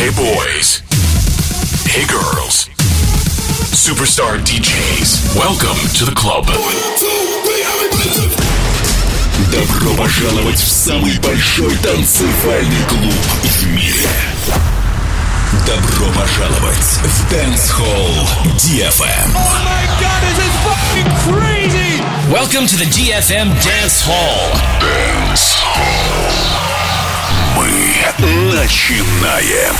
Hey boys, hey girls, superstar DJs, welcome to the club. Добро пожаловать в самый большой танцевальный клуб в мире. Добро пожаловать в Dancehall DFM. Oh my god, this is fucking crazy! Welcome to the DFM Dancehall. Dancehall. Мы начинаем.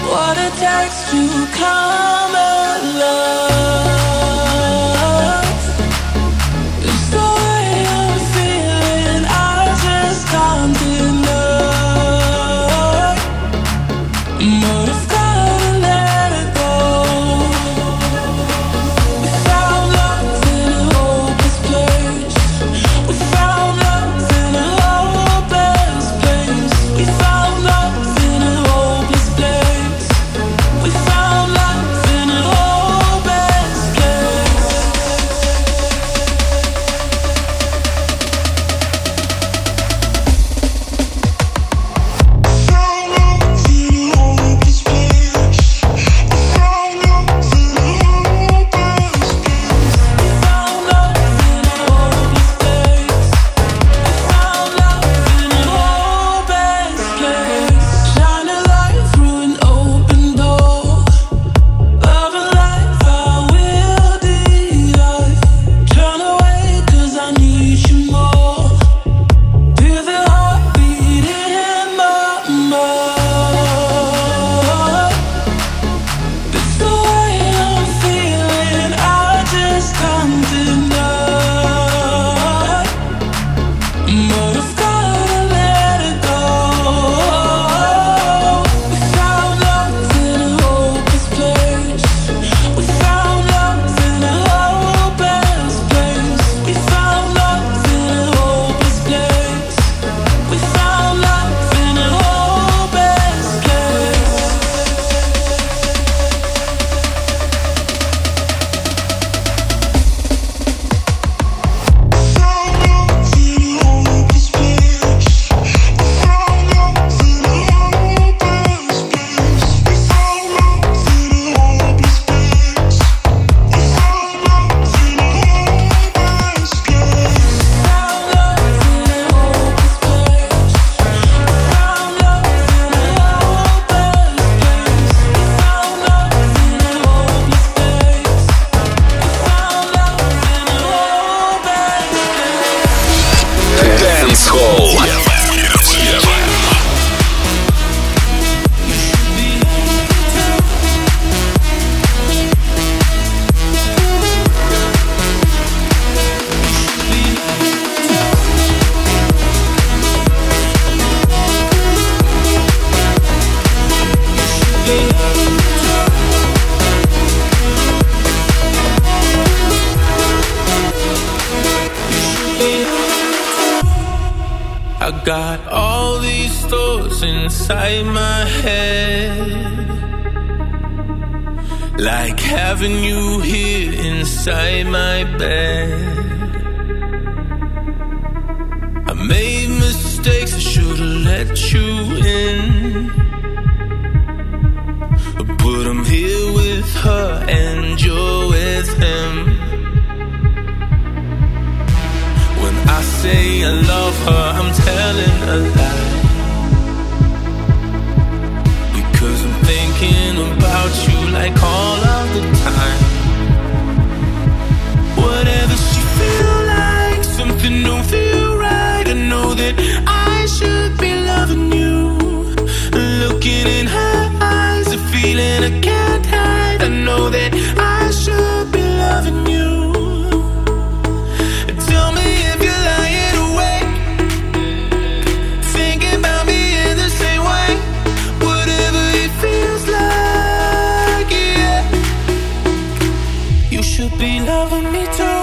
But I've gotta let it go. I got all these thoughts inside my head, like having you here inside my bed. I made mistakes, I should've let you in, but I'm here with her and you're with him. I say I love her, I'm telling a lie, because I'm thinking about you like all of the time. Whatever she feel like, something don't feel right. I know that I should be loving you, looking in her eyes, a feeling I can't hide. I know that I should be loving you. Be loving me too.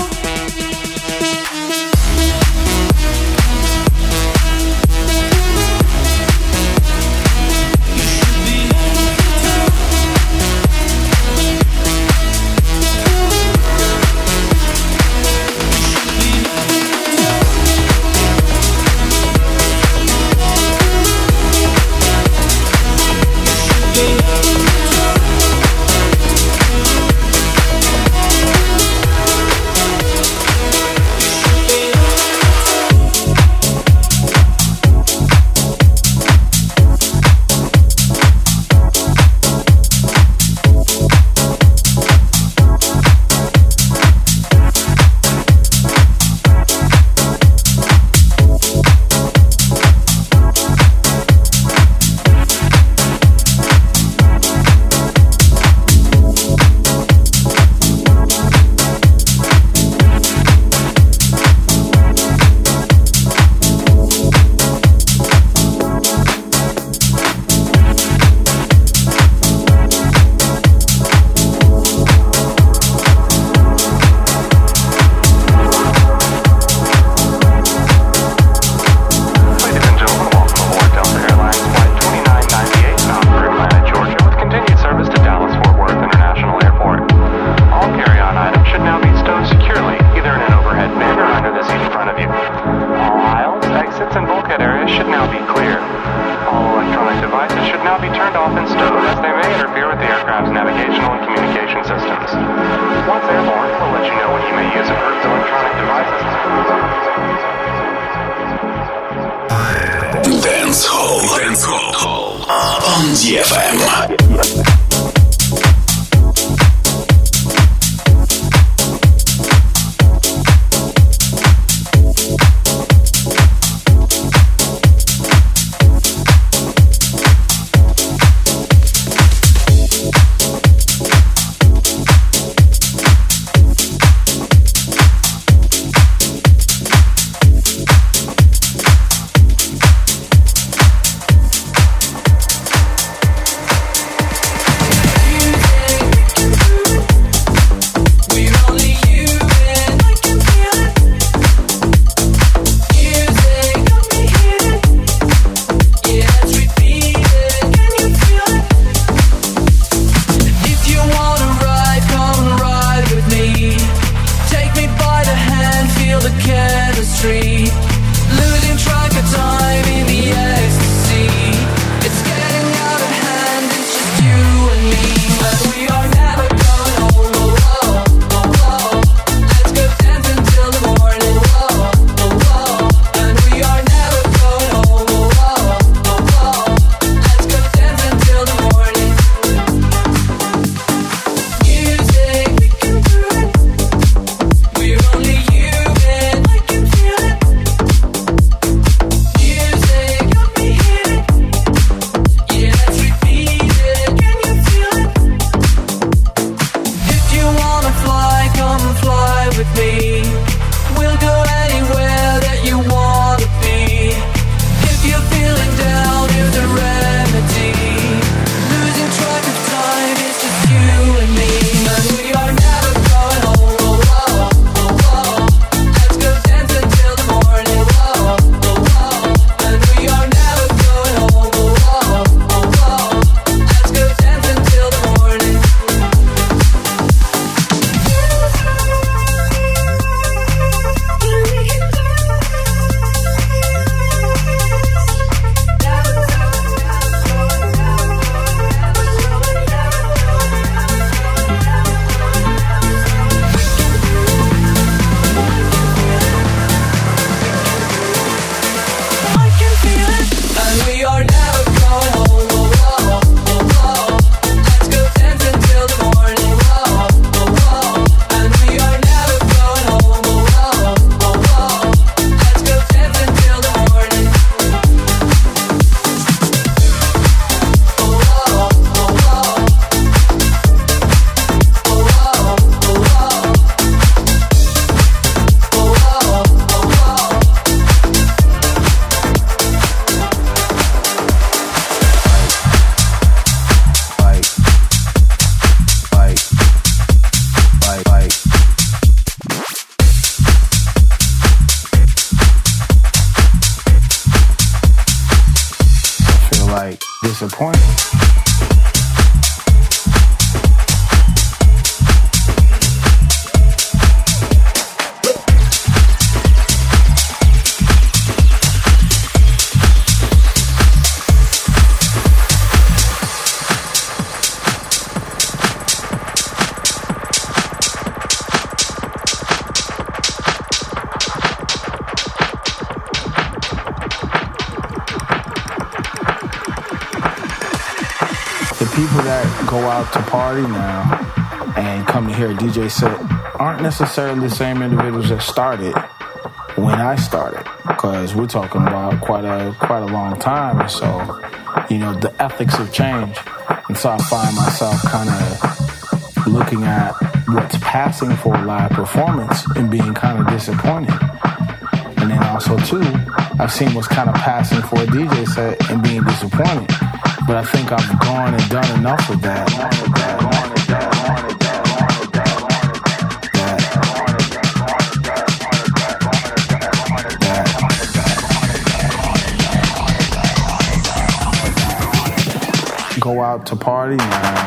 disappointed. People that go out to party now and come to hear a DJ set aren't necessarily the same individuals that started when I started, because we're talking about quite a long time. So, you know, the ethics have changed, and so I find myself kind of looking at what's passing for a live performance and being kind of disappointed. And then also too, I've seen what's kind of passing for a DJ set and being disappointed. But I think I've gone and done enough of that. Go out to party now.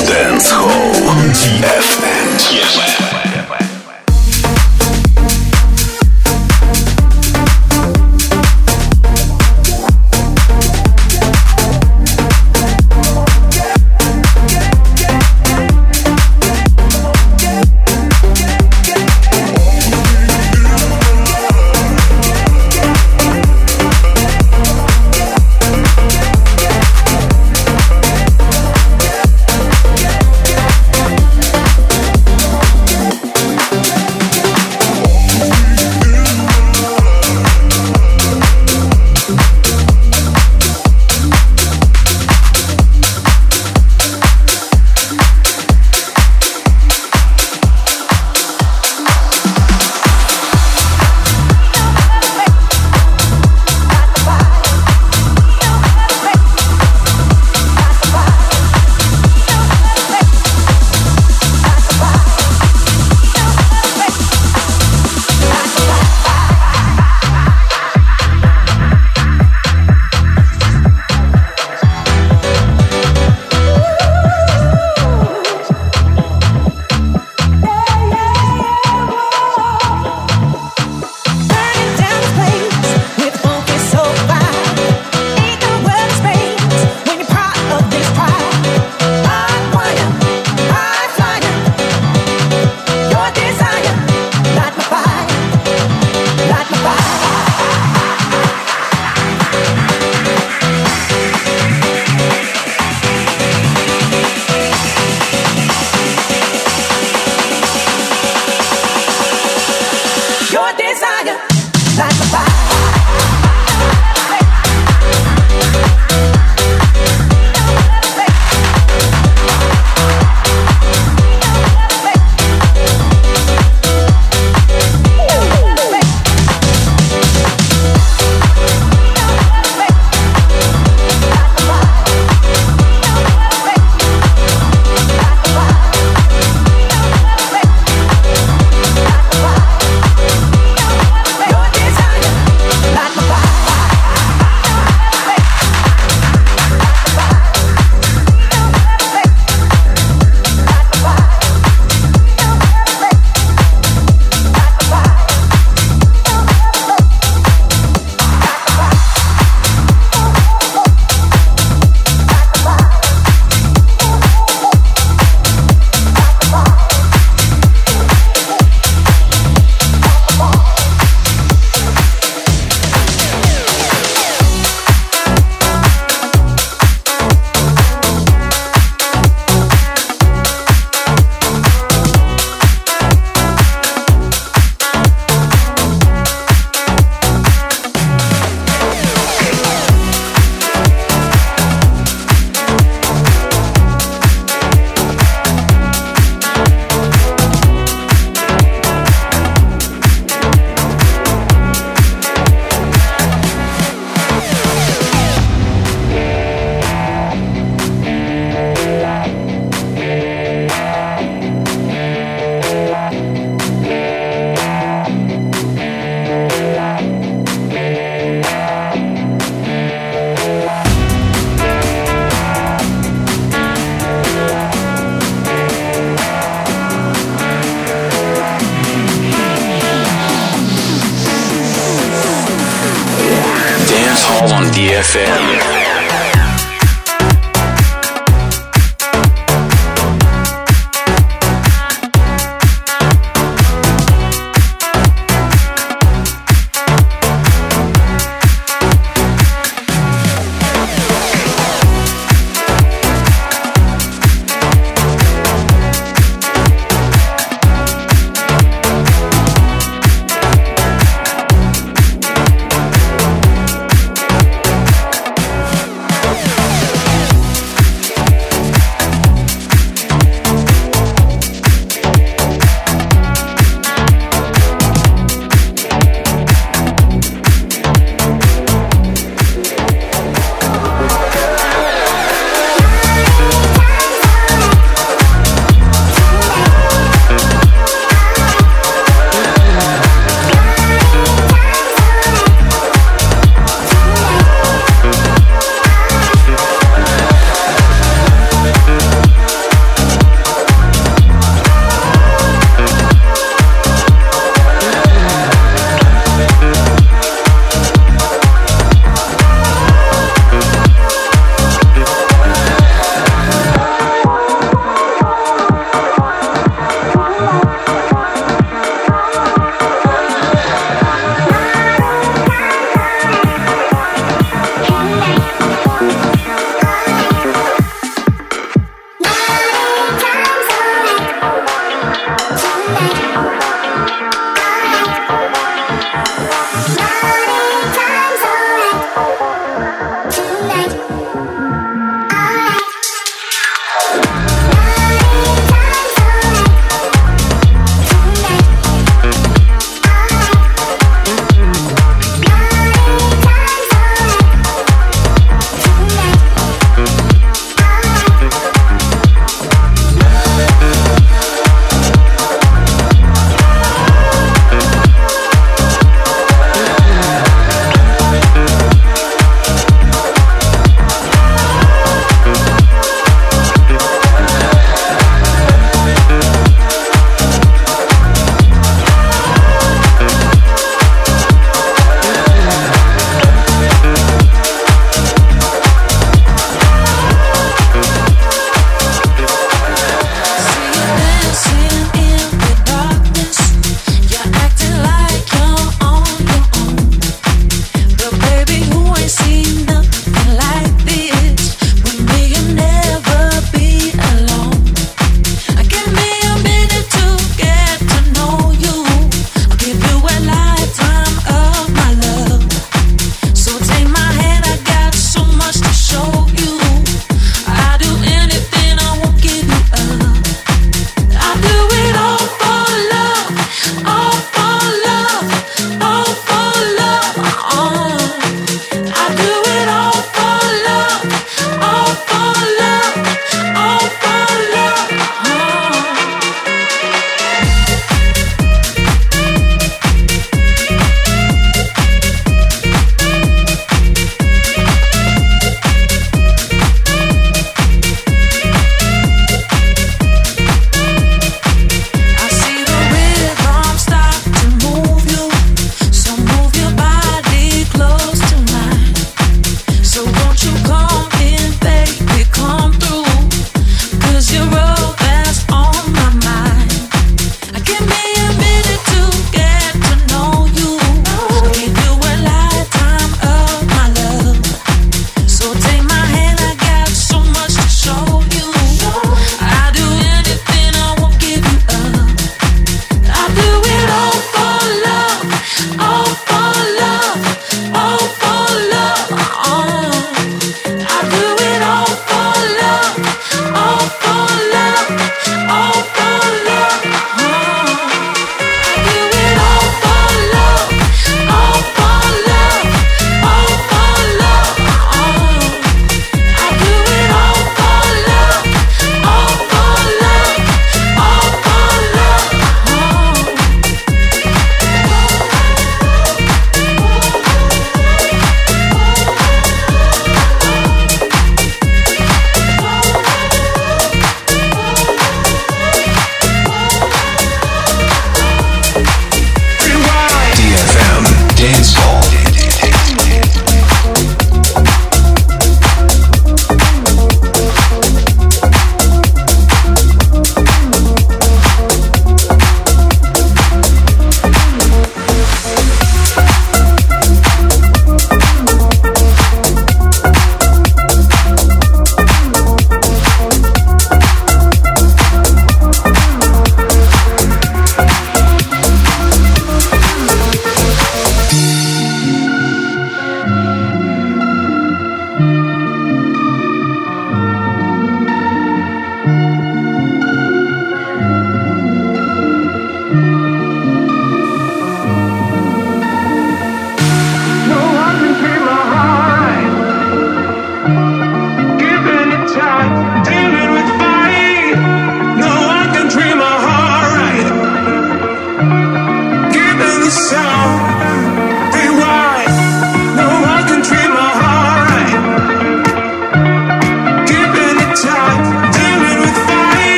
Dancehall DFM. On DFM. I do it.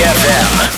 DFM.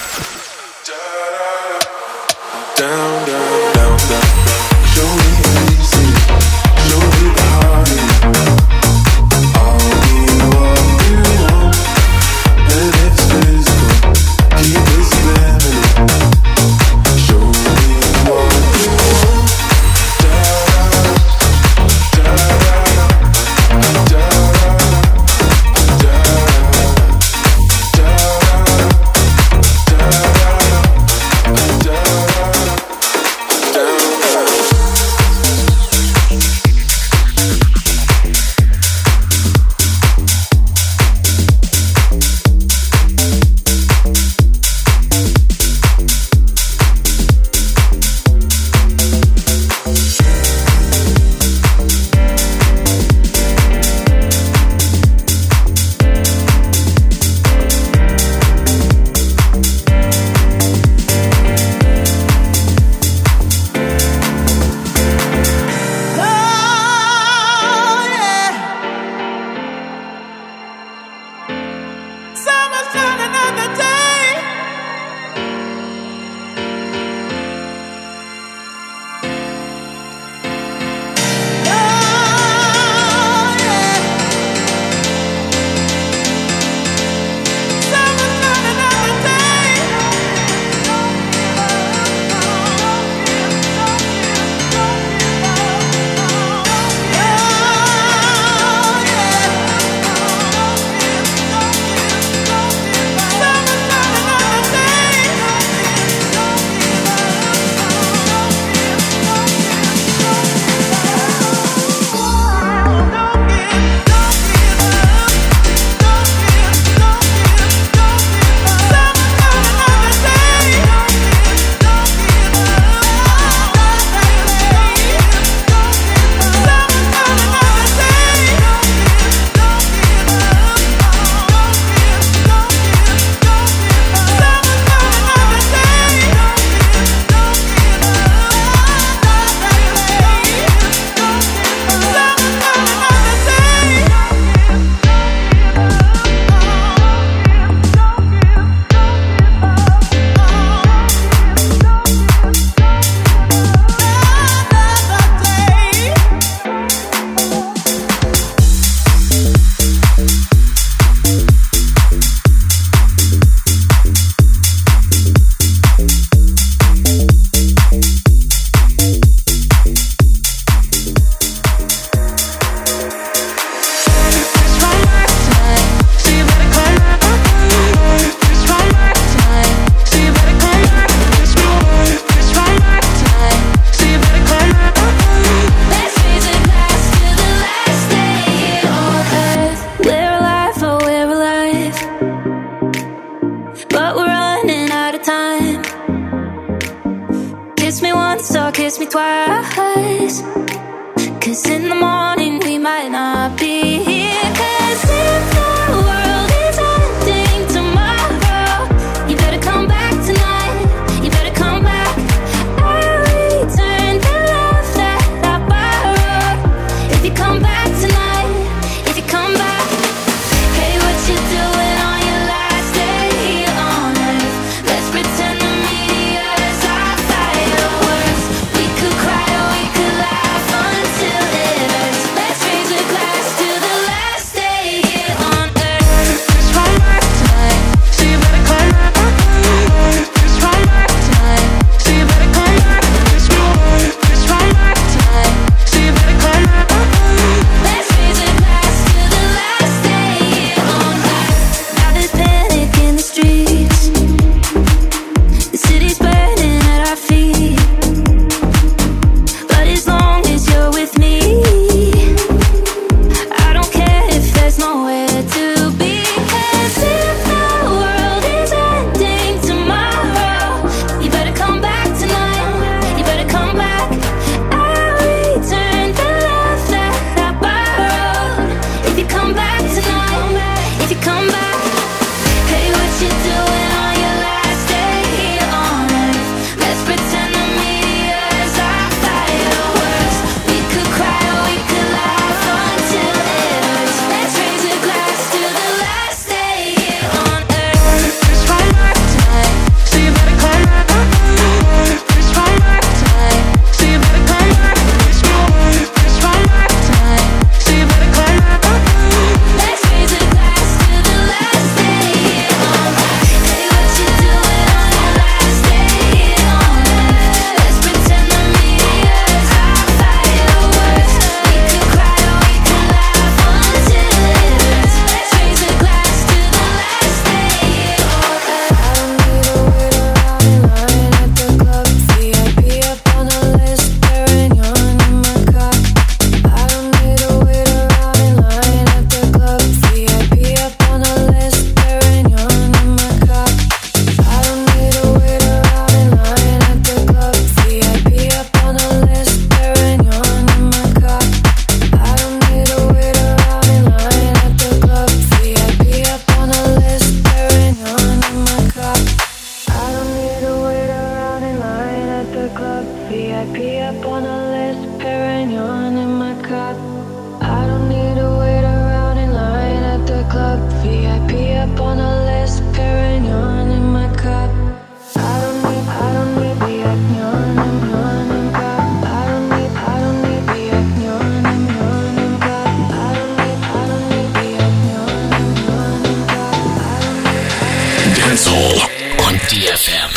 Dancehall on DFM.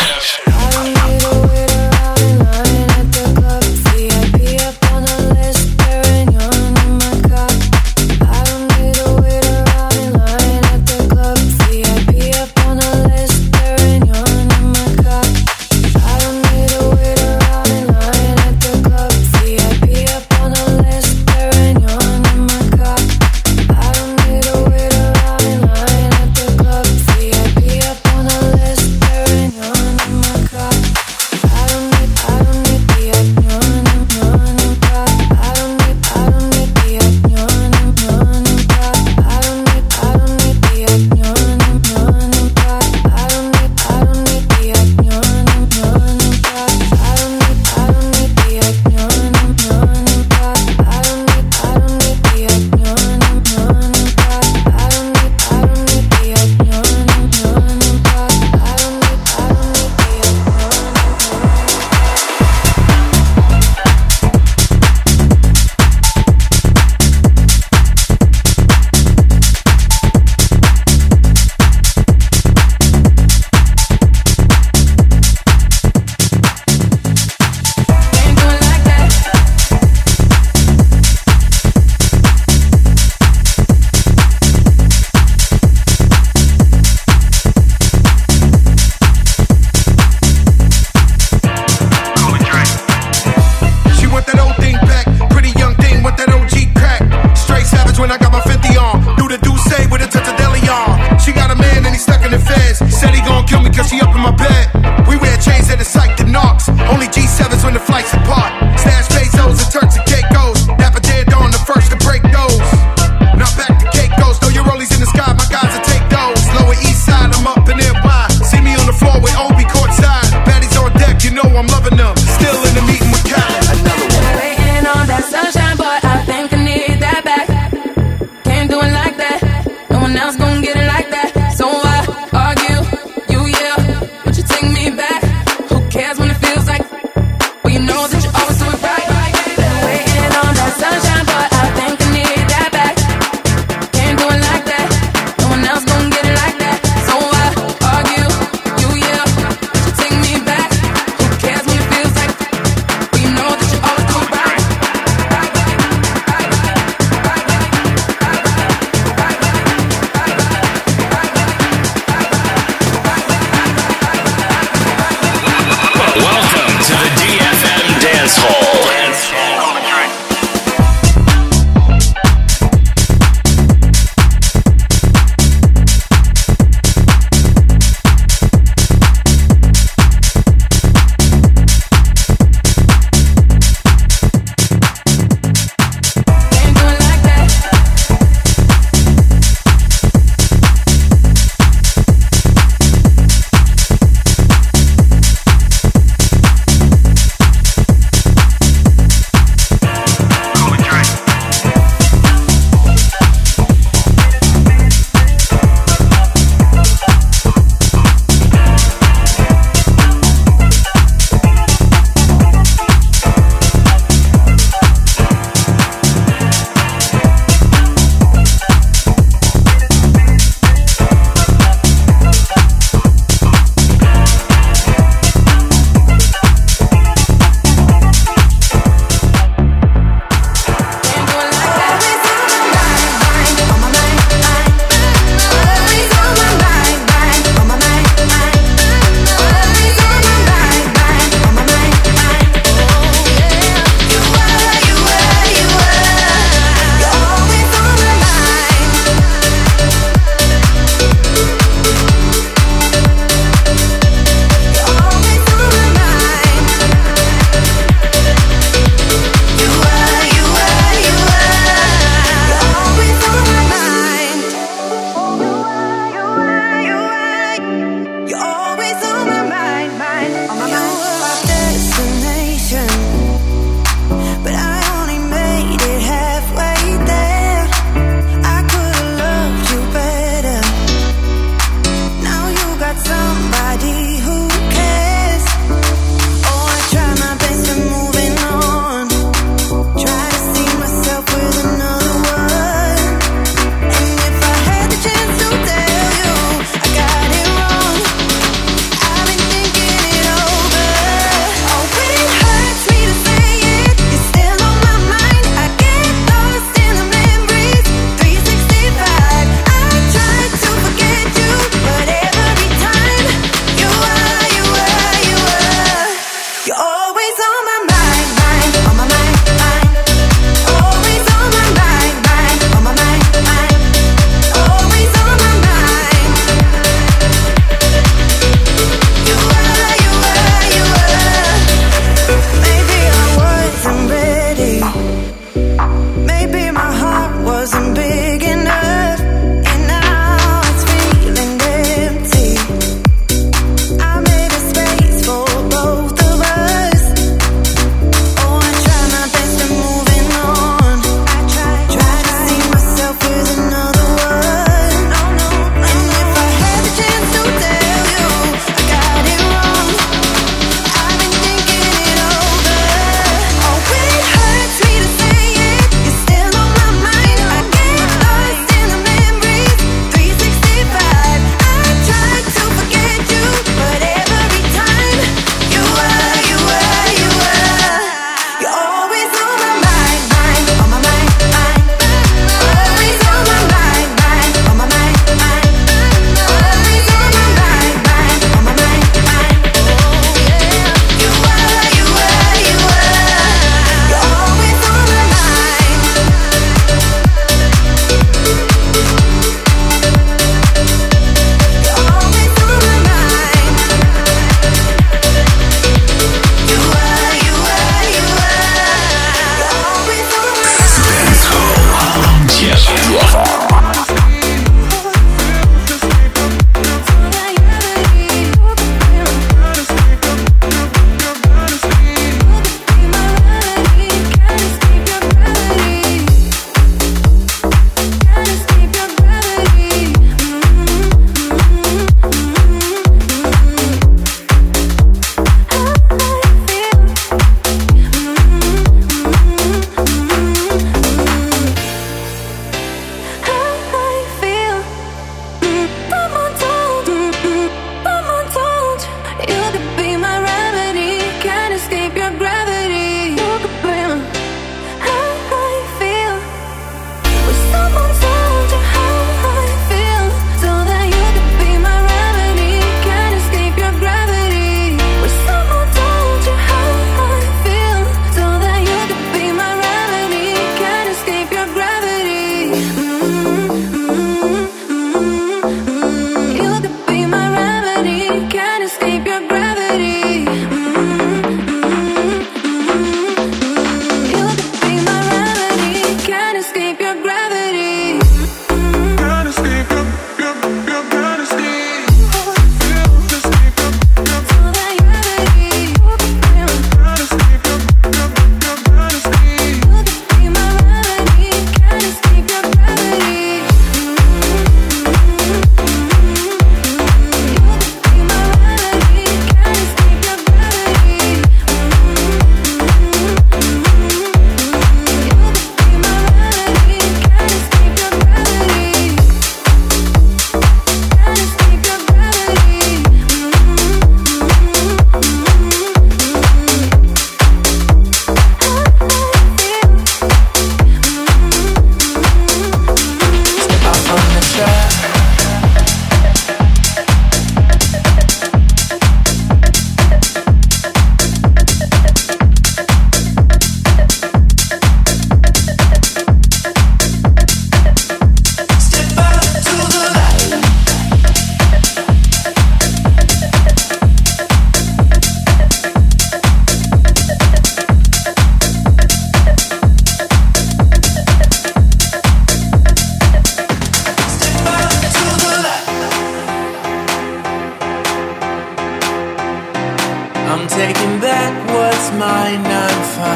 my 9-to-5.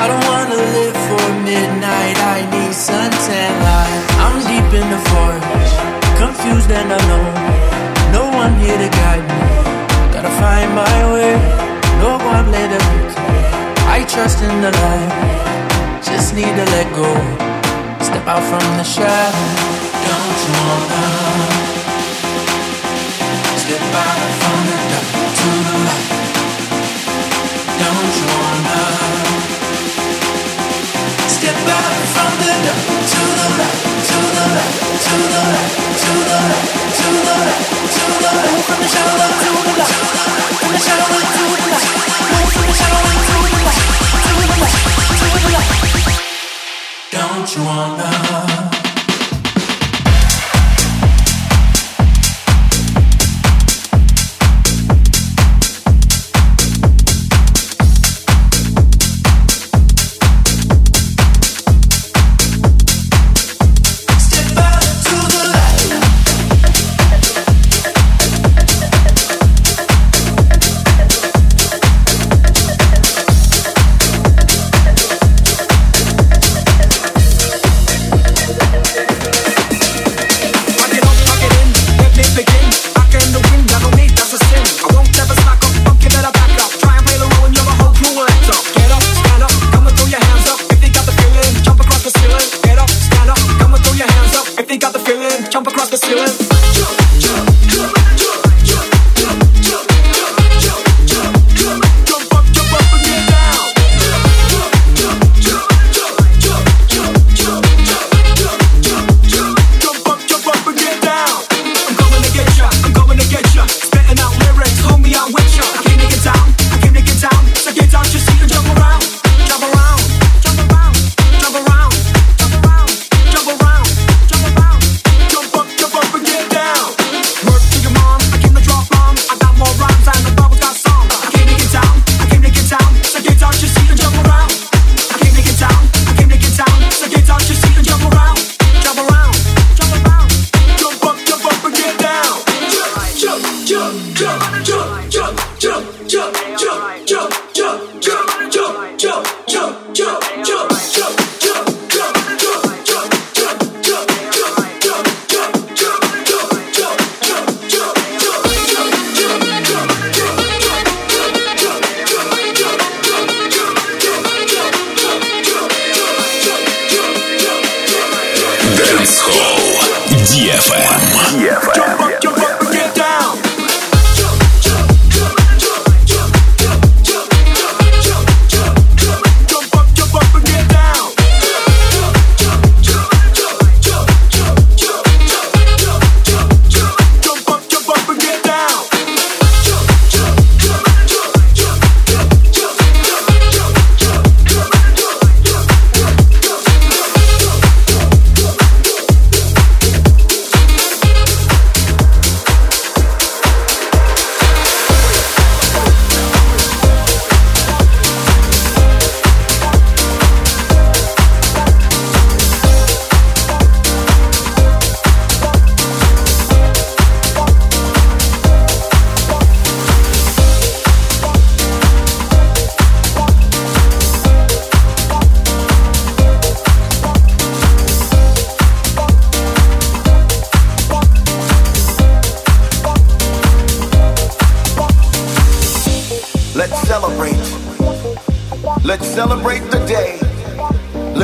I don't wanna live for midnight, I need suntan light. I'm deep in the forest, confused and alone. No one here to guide me, gotta find my way. No one later, I trust in the light, just need to let go. Step out from the shadow, don't you wanna step out from the dark to the light? Don't you wanna step out from the dark to the light, to the light, to the light, to the light, to the light, to the light, from the shadow light to the light, from the shadow light to the light, from the shadow light to the light, to the light, to the light. Don't you wanna?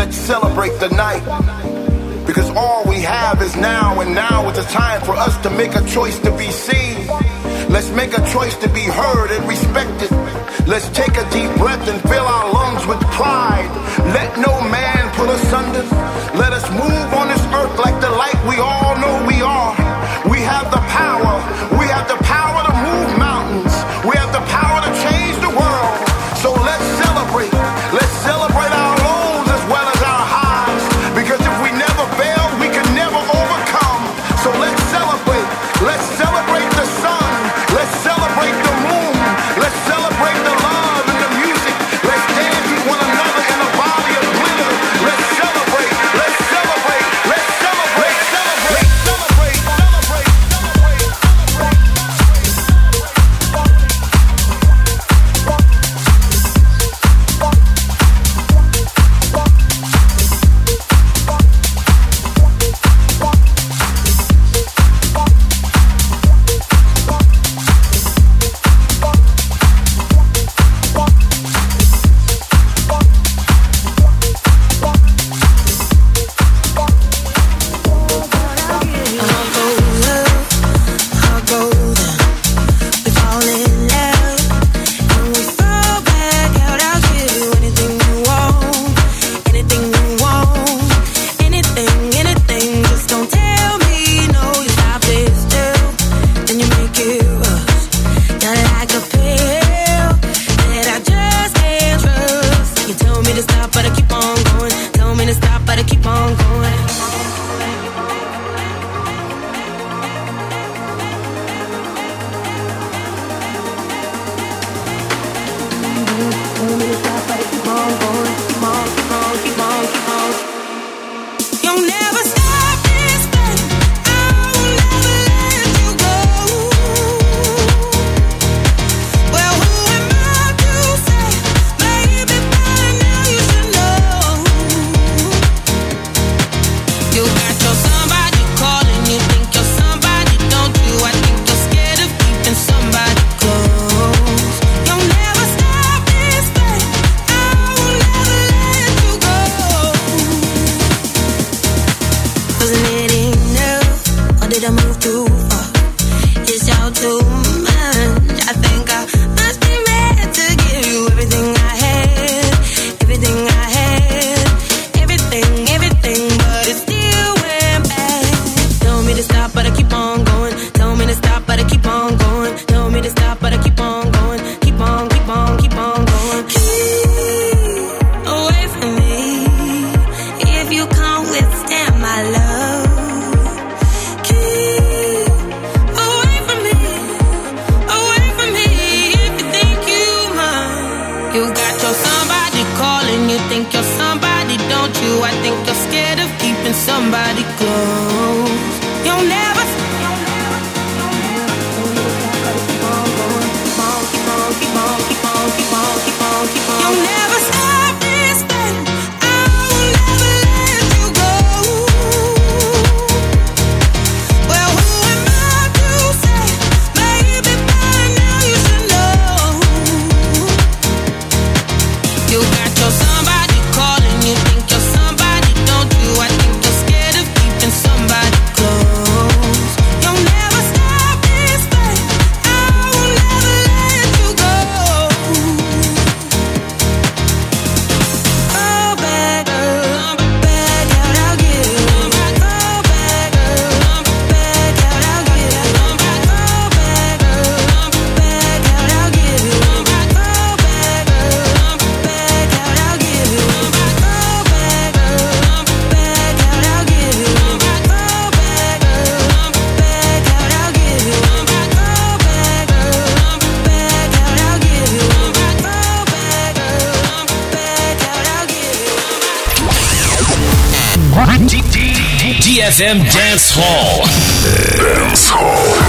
Let's wasn't it enough, or did I move too far? It's all too much. I think I must be mad to give you everything I had, everything I had, everything, everything, but it still went back. Told me to stop, but I keep on going. Told me to stop, but I keep on going. Told me to stop, but I keep on going. Keep on, keep on, keep on going. Keep away from me if you can't withstand my love. Think you're somebody, don't you? I think you're scared of keeping somebody close. You'll never, you'll never, you'll never, you'll never. Keep on going, keep on, keep on, keep on, keep on, keep on, keep on, keep on. You'll never stop this thing. I will never let you go. Well, who am I to say? Maybe by now you should know. You got your somebody. You think you're somebody, don't you? I think you're scared of keeping somebody close. You'll never stop this thing. I will never let you go. Oh, bad girl, bad girl, I'll give you. Oh, bad girl, I'll give you. Oh, bad girl, I'll give you. Oh, bad girl, I'll give you. DFM Dance Hall. Dance Hall. Yeah.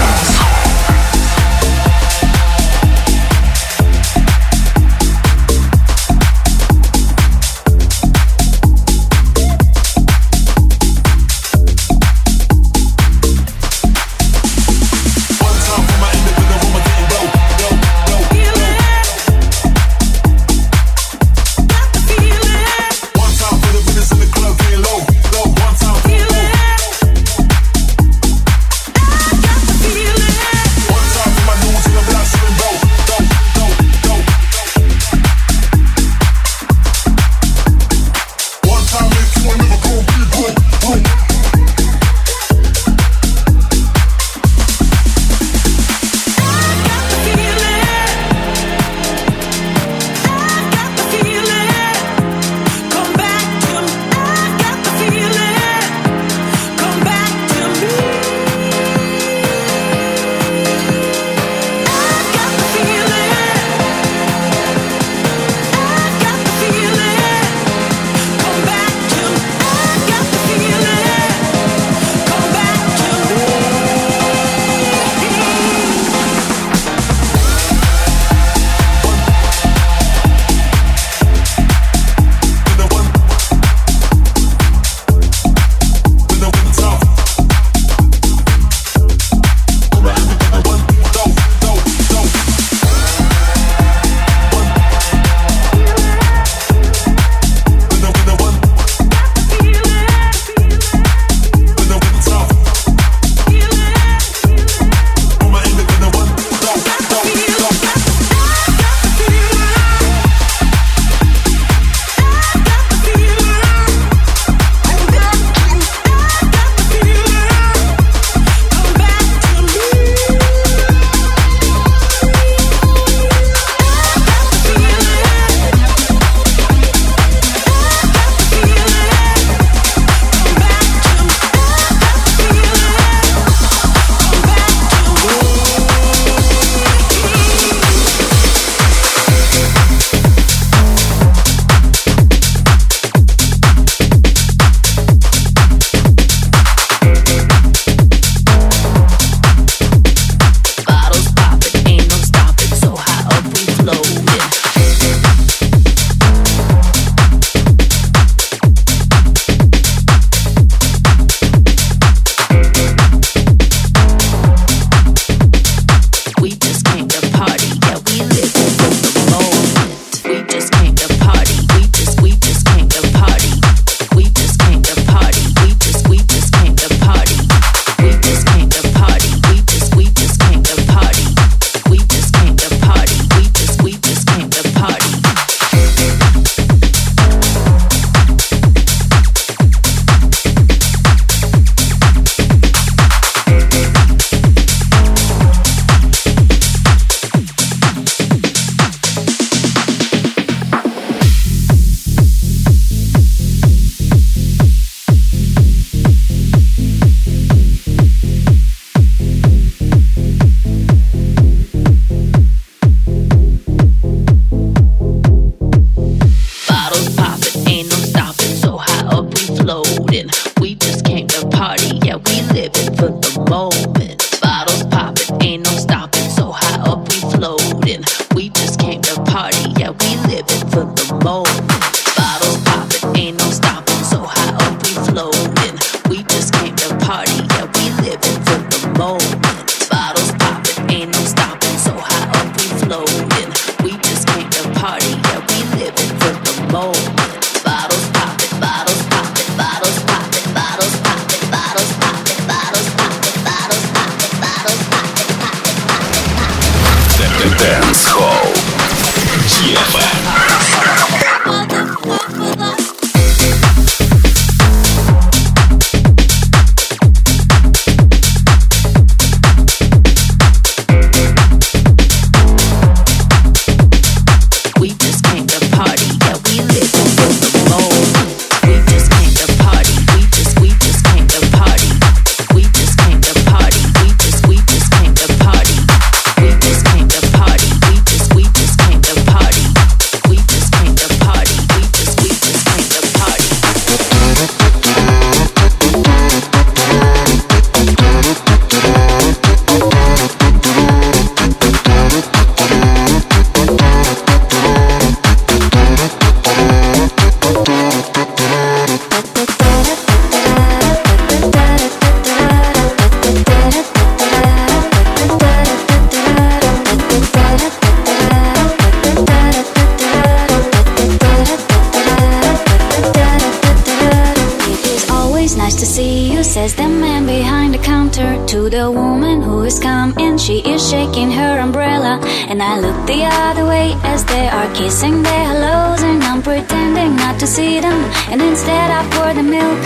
Says the man behind the counter to the woman who is coming. She is shaking her umbrella, and I look the other way as they are kissing their hellos, and I'm pretending not to see them, and instead I pour the milk.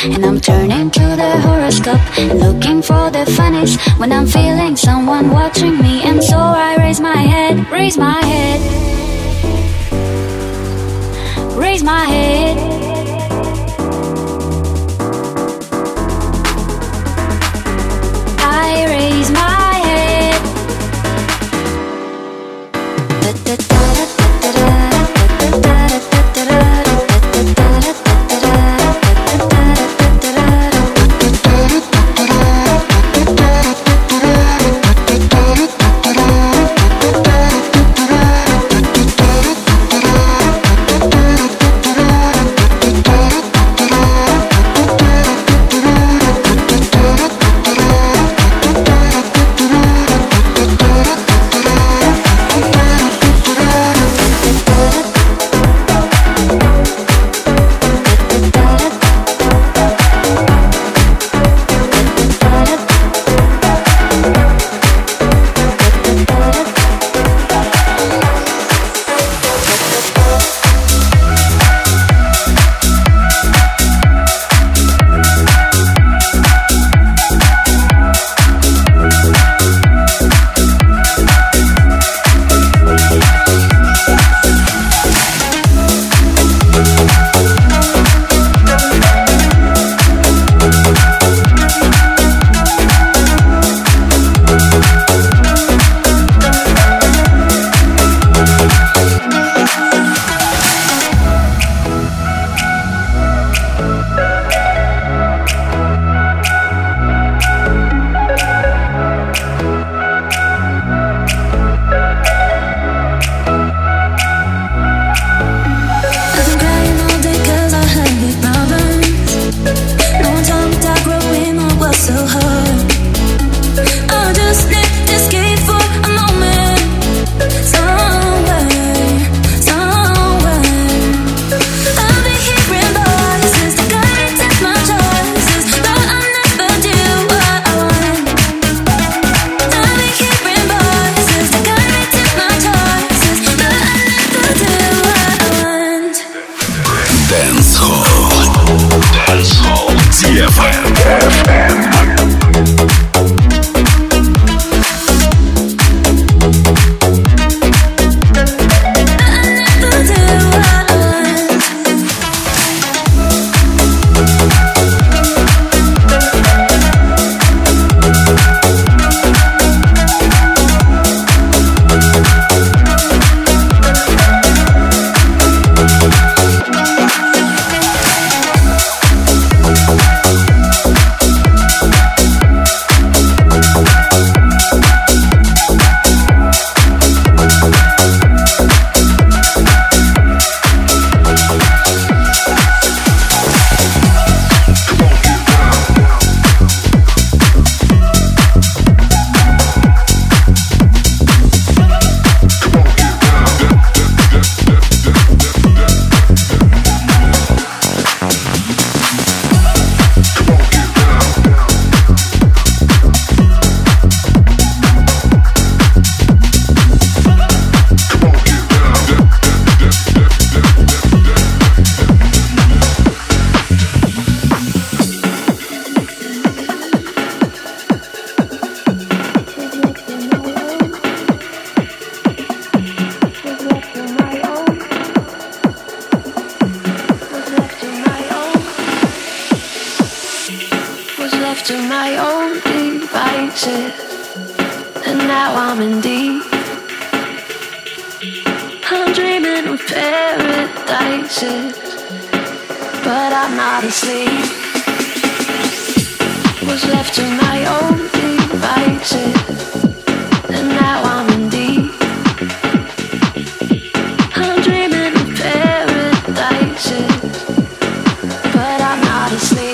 And I'm turning to the horoscope and looking for the funnies when I'm feeling someone watching me. And so I raise my head. I raise my head. Dancehall, DFM. left to my own devices, and now I'm in deep. I'm dreaming of paradises, but I'm not asleep. Was left to my own devices, and now I'm in deep. I'm dreaming of paradises, but I'm not asleep.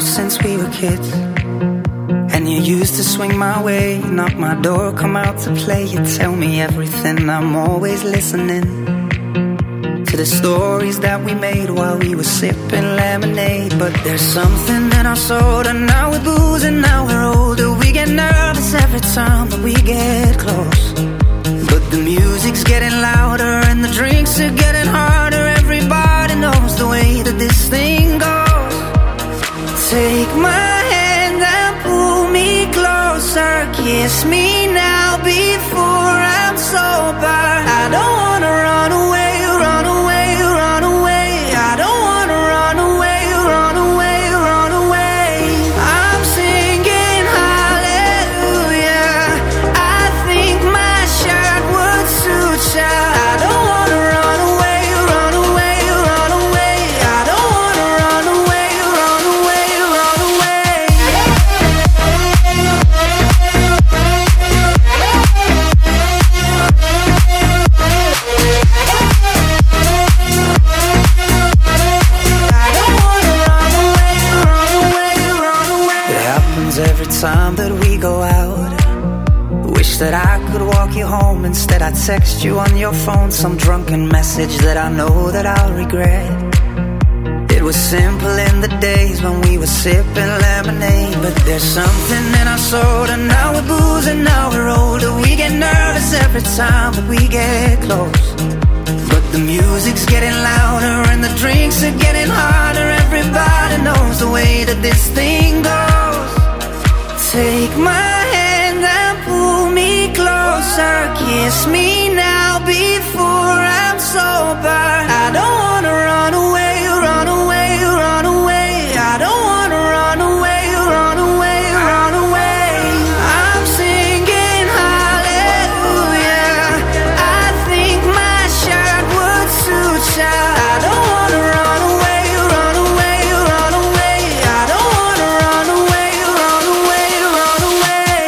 close since we were kids. And you used to swing my way, knock my door, come out to play. You tell me everything, I'm always listening to the stories that we made while we were sipping lemonade. But there's something in our soul, and now we're boozing, now we're older. We get nervous every time that we get close. But the music's getting louder and the drinks are getting harder. Everybody knows the way that this thing goes. Take my hand and pull me closer. Kiss me now before I'm sober. I don't wanna run away, run away, run away. I don't wanna run away, run away, run away. I'm singing hallelujah. I think my shirt would suit ya. I don't wanna run away, run away, run away. I don't wanna run away, run away, run away. I don't wanna run away, run away, run away. It happens every time that we go out. Wish that I could walk you home. Instead I text you on your phone some drunken message that I know that I'll regret. It was simple in the days when we were sipping lemonade. But there's something in our soul, and now we're boozing, now we're older. We get nervous every time that we get close. But the music's getting louder and the drinks are getting harder. Everybody knows the way that this thing goes. Take my hand and pull me closer. Kiss me now before I'm sober. I don't wanna run away, run away, run away. I don't wanna run away, run away, run away. I'm singing hallelujah. I think my shirt would suit ya. I don't wanna run away, run away, run away. I don't wanna run away, run away, run away.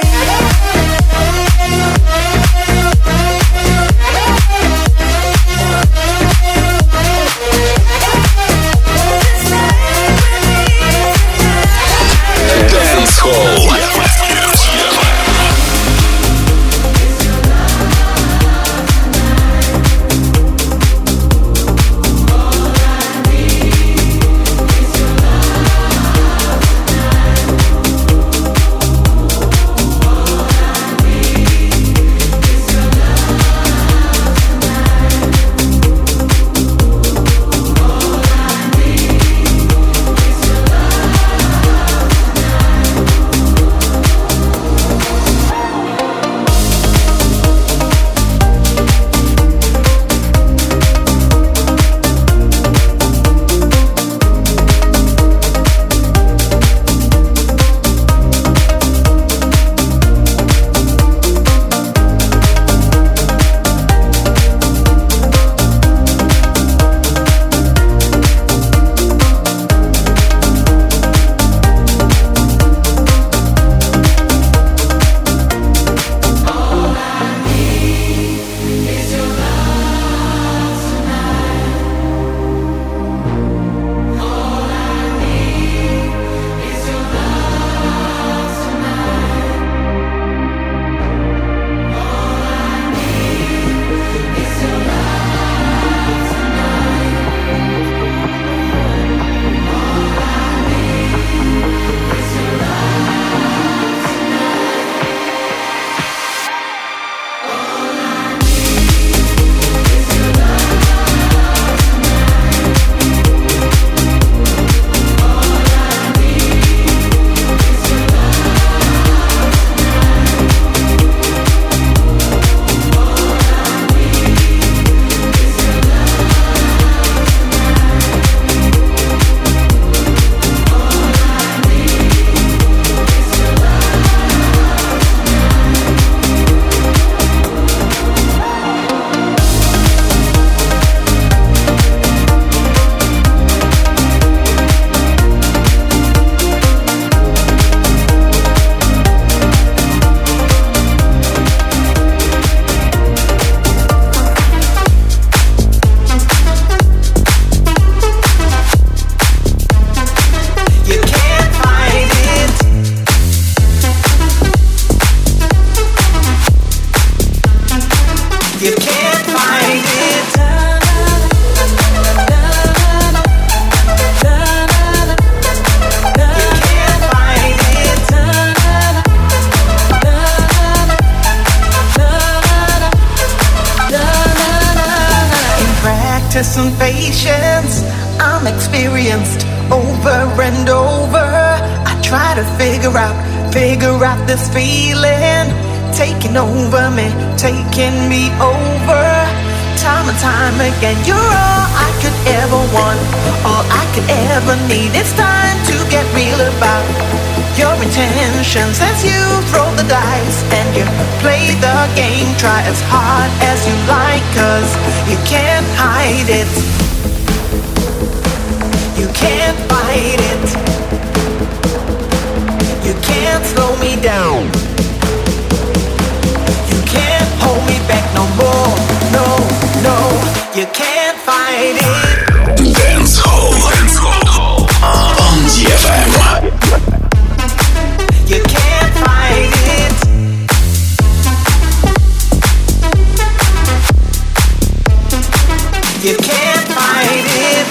some patience. I'm experienced over and over. I try to figure out this feeling taking over me, taking me over. Time and time again, you're all I could ever want, all I could ever need. It's time to get real about your intentions as you throw the dice and you play the game. Try as hard as you like, 'cause you can't hide it. You can't fight it. You can't slow me down. You can't hold me back no more. No, no, you can't fight it. Dancehall on DFM. You can't fight it. You can't fight it. You can't fight it. You can't fight it.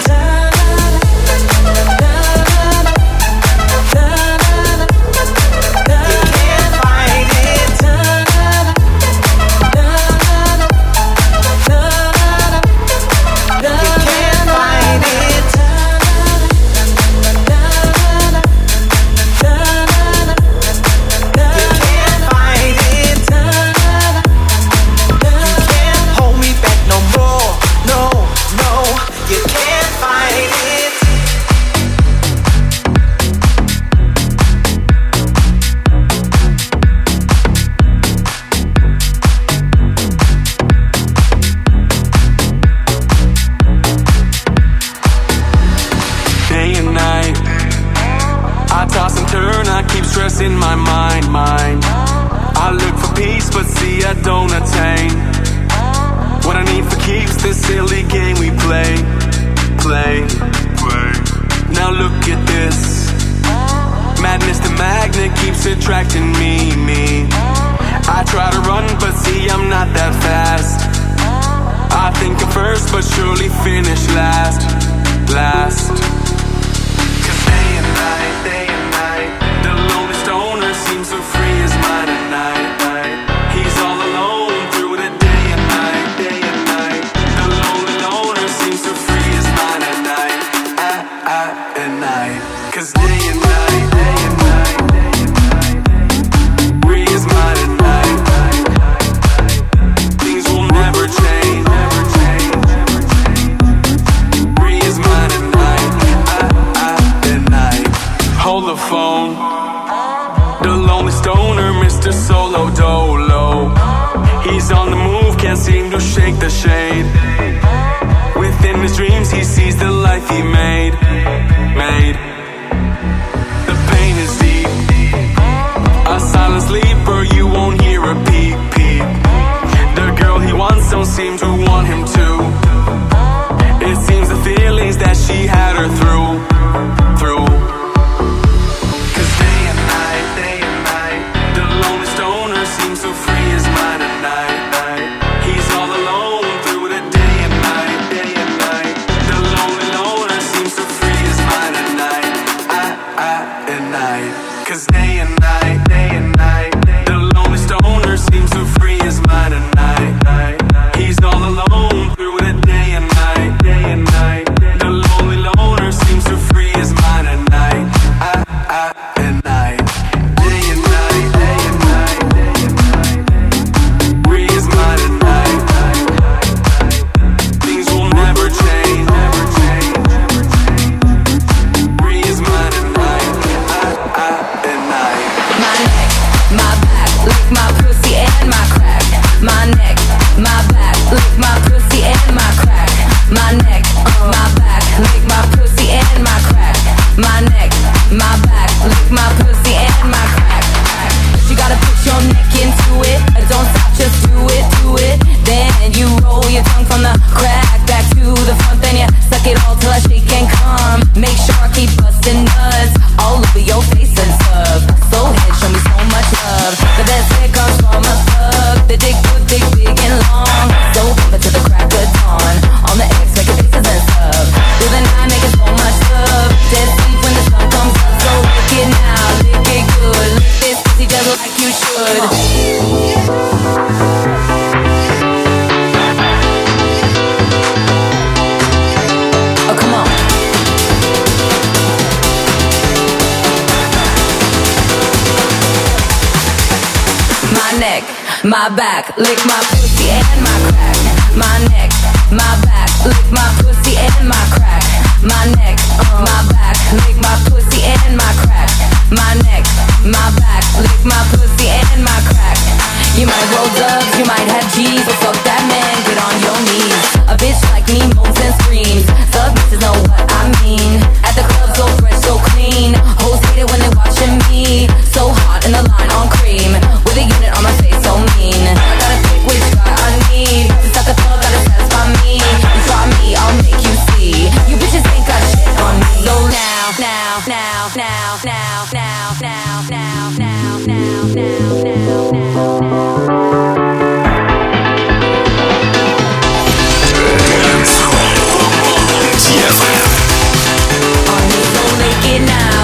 my back, lick my pussy and my crack. My neck, my back, lick my pussy and my crack. My neck, my back, lick my pussy and my crack. My neck, my back, lick my pussy and my crack. You might roll dubs, you might have G's, but fuck that man, get on your knees. A bitch like me moans and screams. The bitches know what I mean. At the club so fresh, so clean. Hoes hate it when they're watching me. So hot in the line on cream. With a unit on my face so mean. I gotta pick which guy I need. Just like a thug, gotta satisfy me. You try me, I'll make you see. You bitches ain't got shit on me. So now.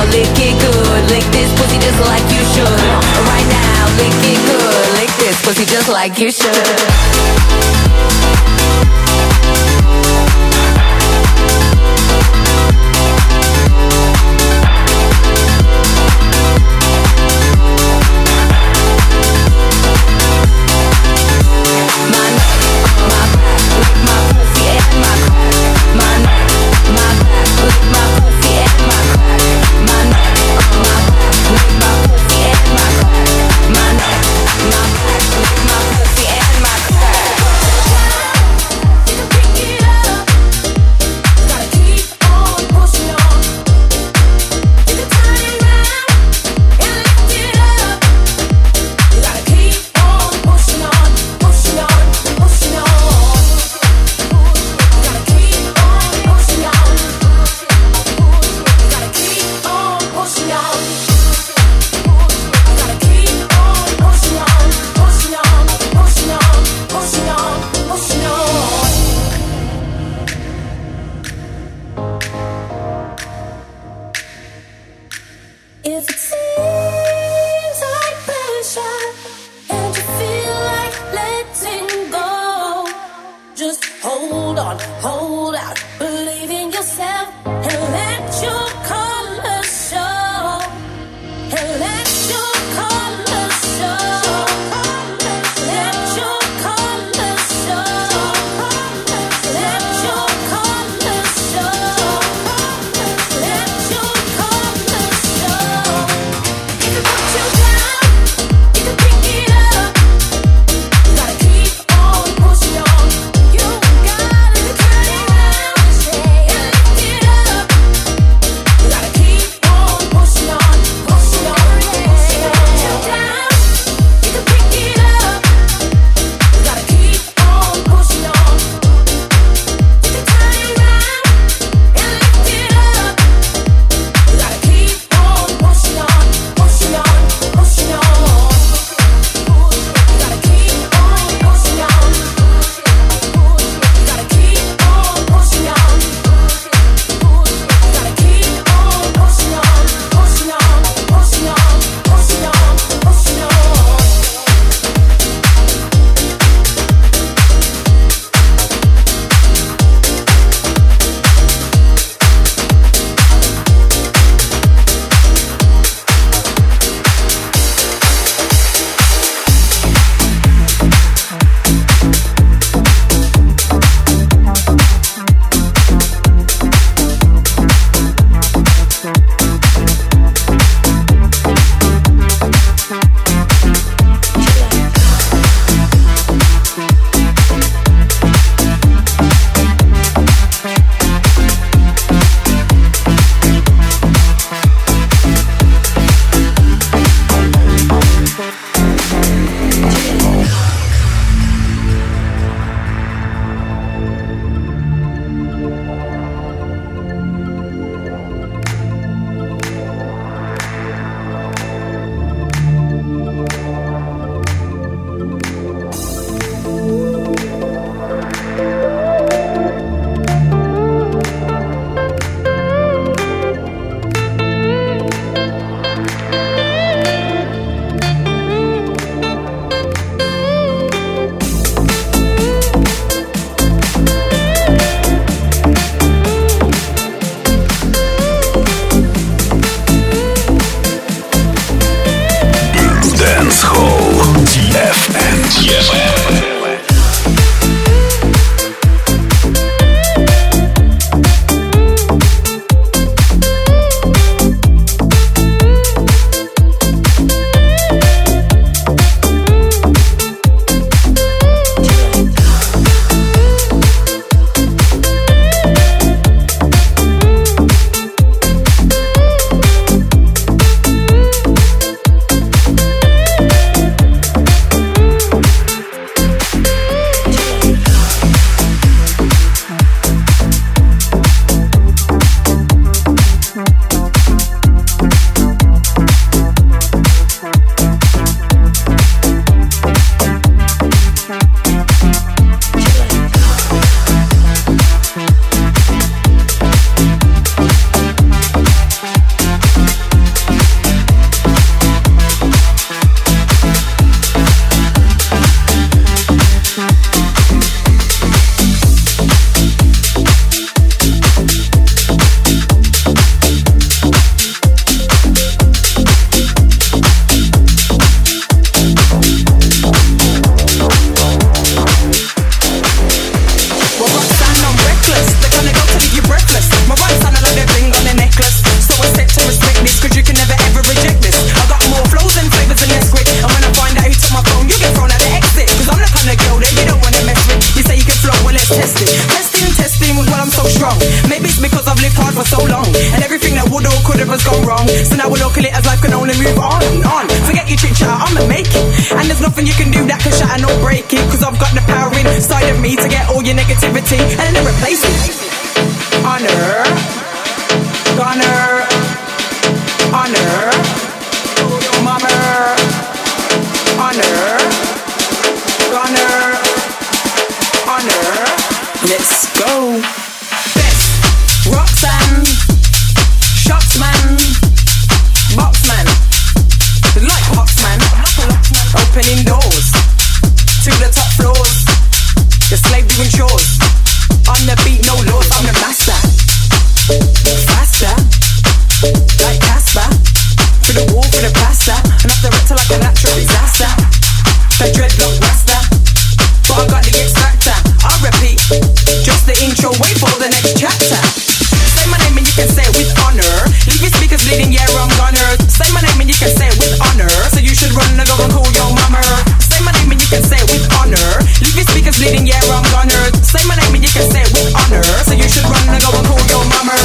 Lick it good, lick this pussy just like you should. Right now, lick it good, lick this pussy just like you should. wrong, and everything that would or could have has gone wrong. So now we'll look at it as life can only move on. Forget your chit chat, I'ma make it, and there's nothing you can do that can shatter or break it. 'Cause I've got the power inside of me to get all your negativity and then replace it. Honor, honor, honor, mama, honor, honor, honor. Let's go. Roxanne, Shotsman, Boxman, like Boxman, opening doors to the top floors, the slave doing chores, on the beat, no laws, I'm the master, faster, like Casper, to the wall, to the plaster, and off the rector like a natural disaster, the dreadlock master, but I got the extractor, I repeat, just the intro, wait for the next chapter. Say my name and you can say it with honor. Leave your speakers bleeding, yeah, I'm goners. Say my name and you can say it with honor. So you should run and go and call your mama. Say my name and you can say it with honor. Leave your speakers bleeding, yeah, I'm goners. Say my name and you can say it with honor. So you should run and go and call your mama.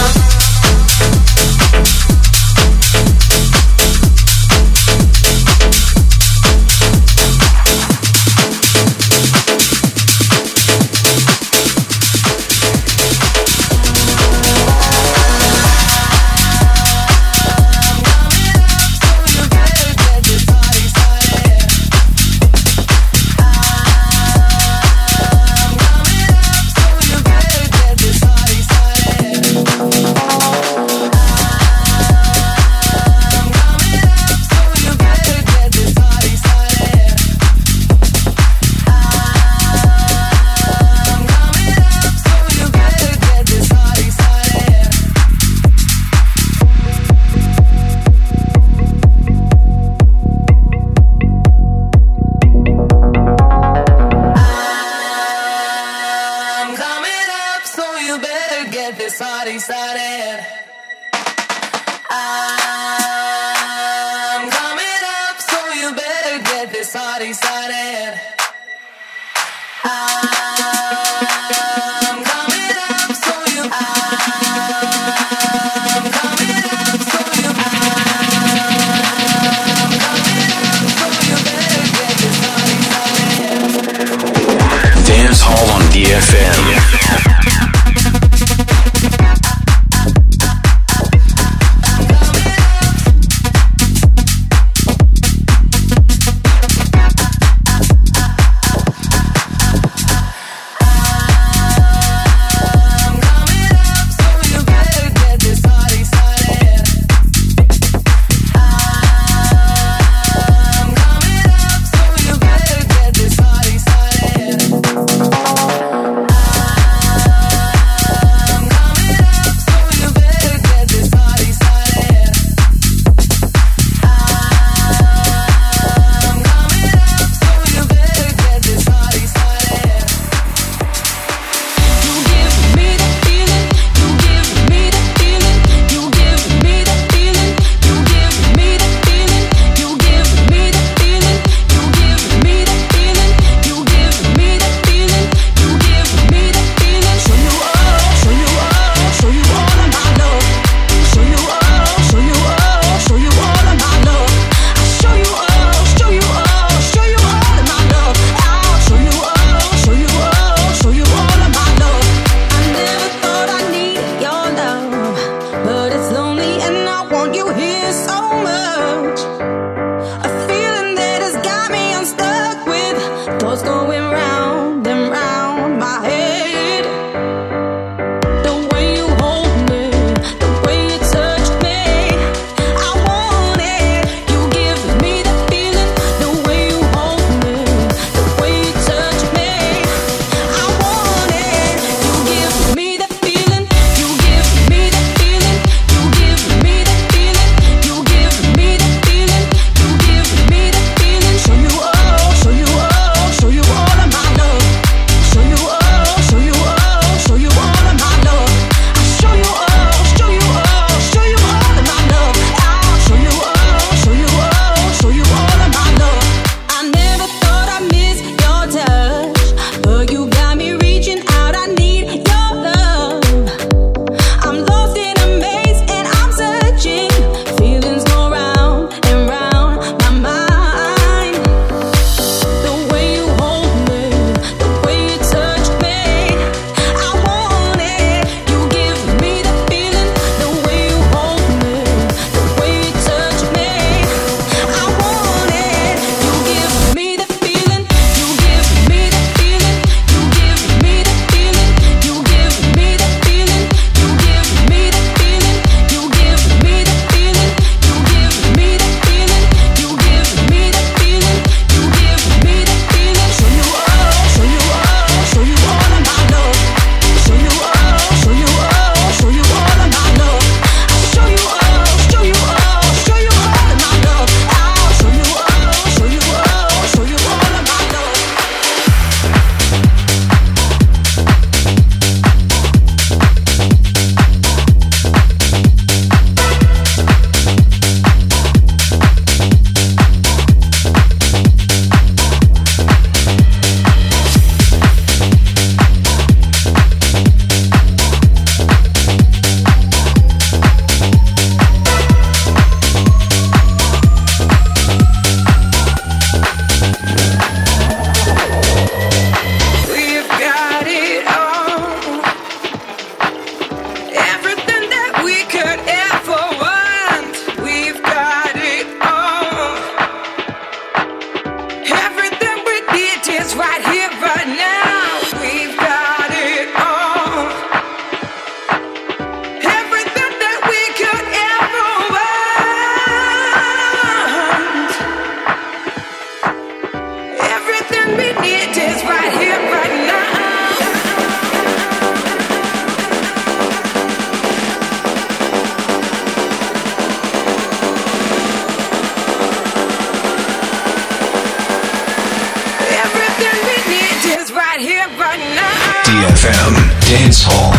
DFM Dance Hall.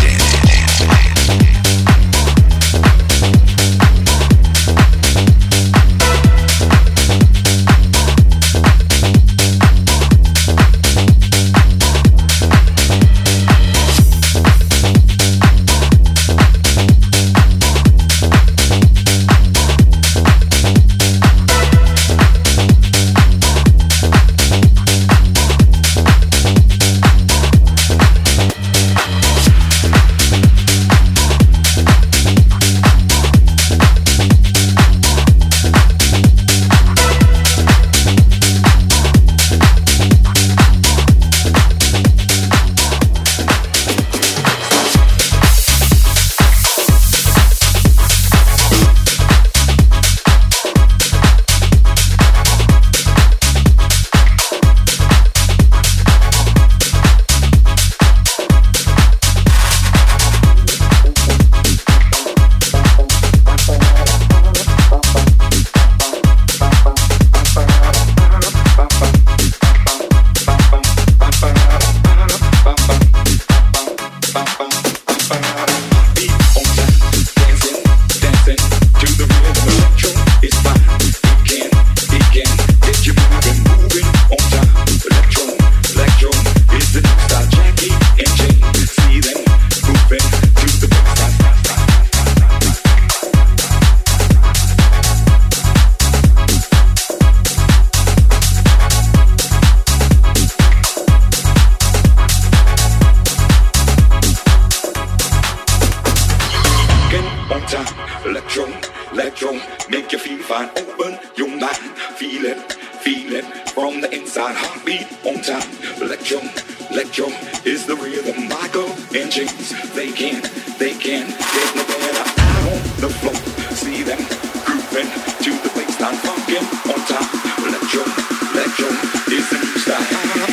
Make you feel fine, open your mind, feel it from the inside. Heartbeat on time, electro is the rhythm. Michael and James, they can get no better. On the floor, see them grooving to the baseline, funkin' on time. Electro is the new style.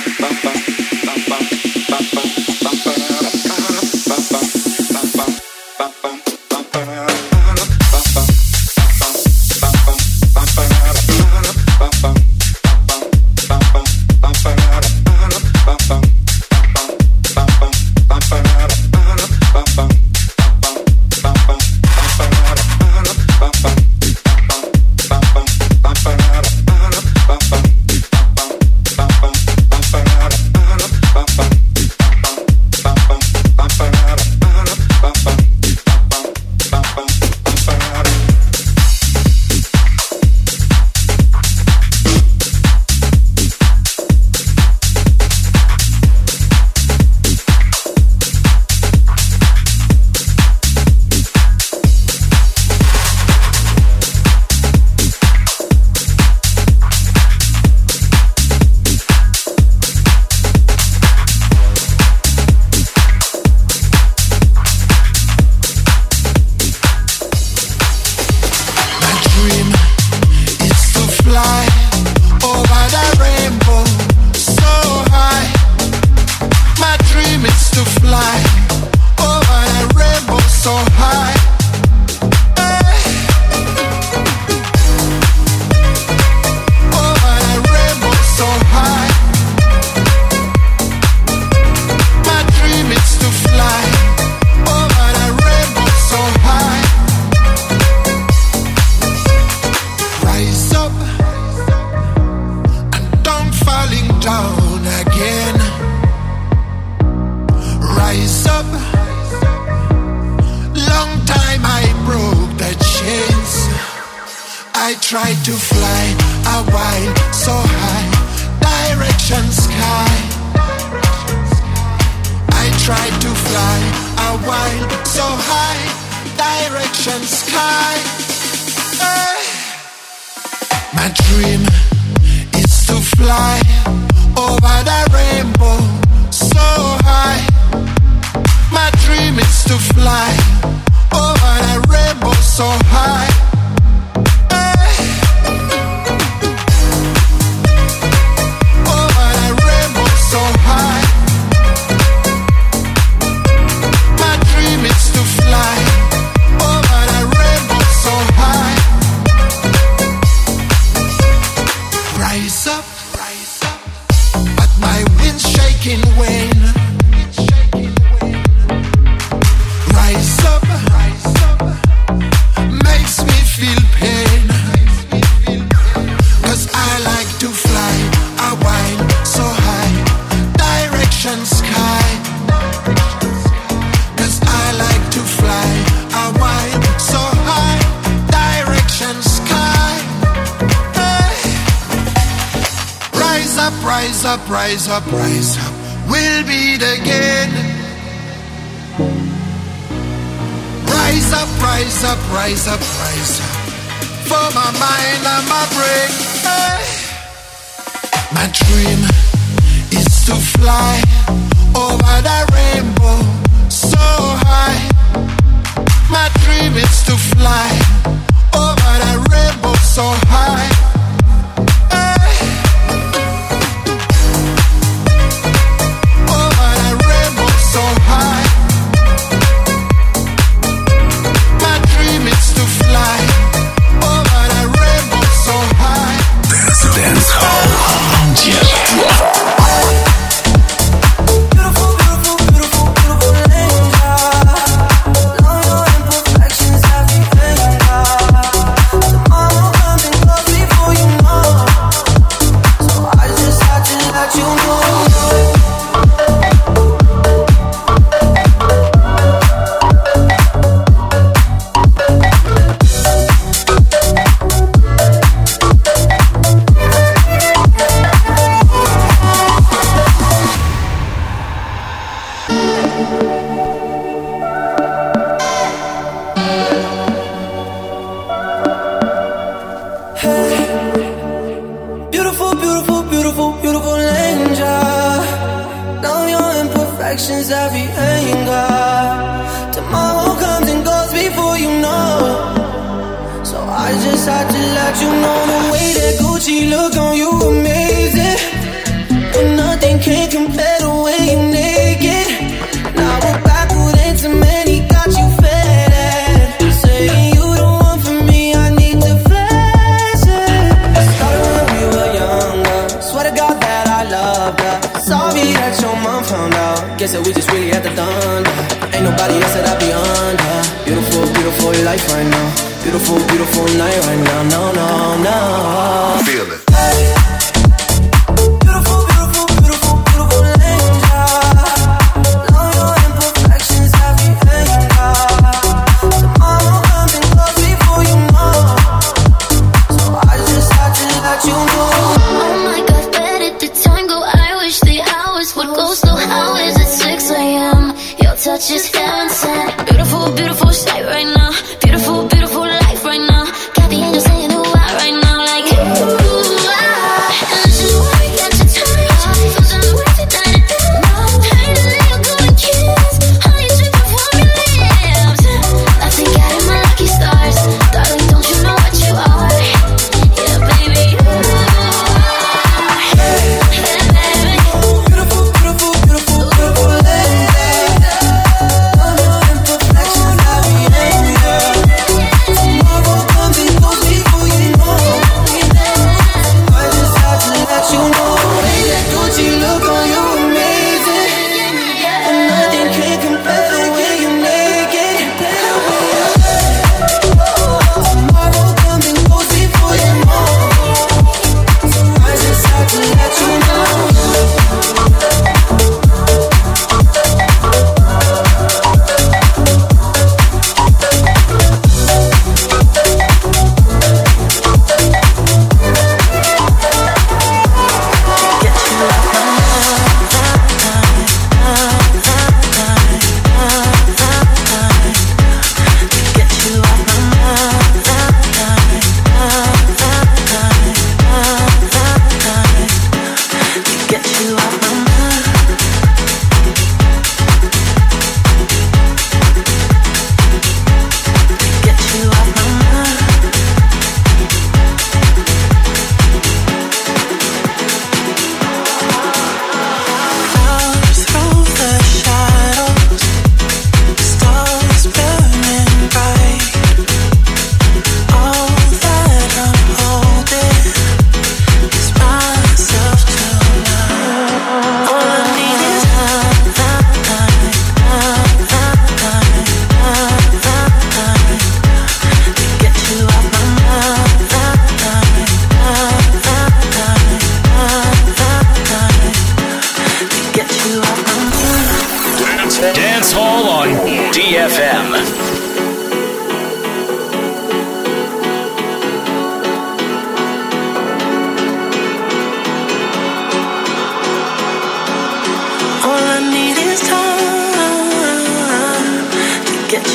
Rise up, but my wind's shaking, Wayne. feel pain, 'cause I like to fly, I wind so high, direction sky. 'Cause I like to fly, I wind so high, direction sky. Hey. Rise up, rise up, rise up, rise up, we'll beat again. Rise up, rise up, rise up, rise up, for my mind and my brain. Hey. My dream is to fly over the rainbow so high. My dream is to fly over the rainbow so high. Beautiful, beautiful life right now. Got the angels saying who I right now, like ooh, ah.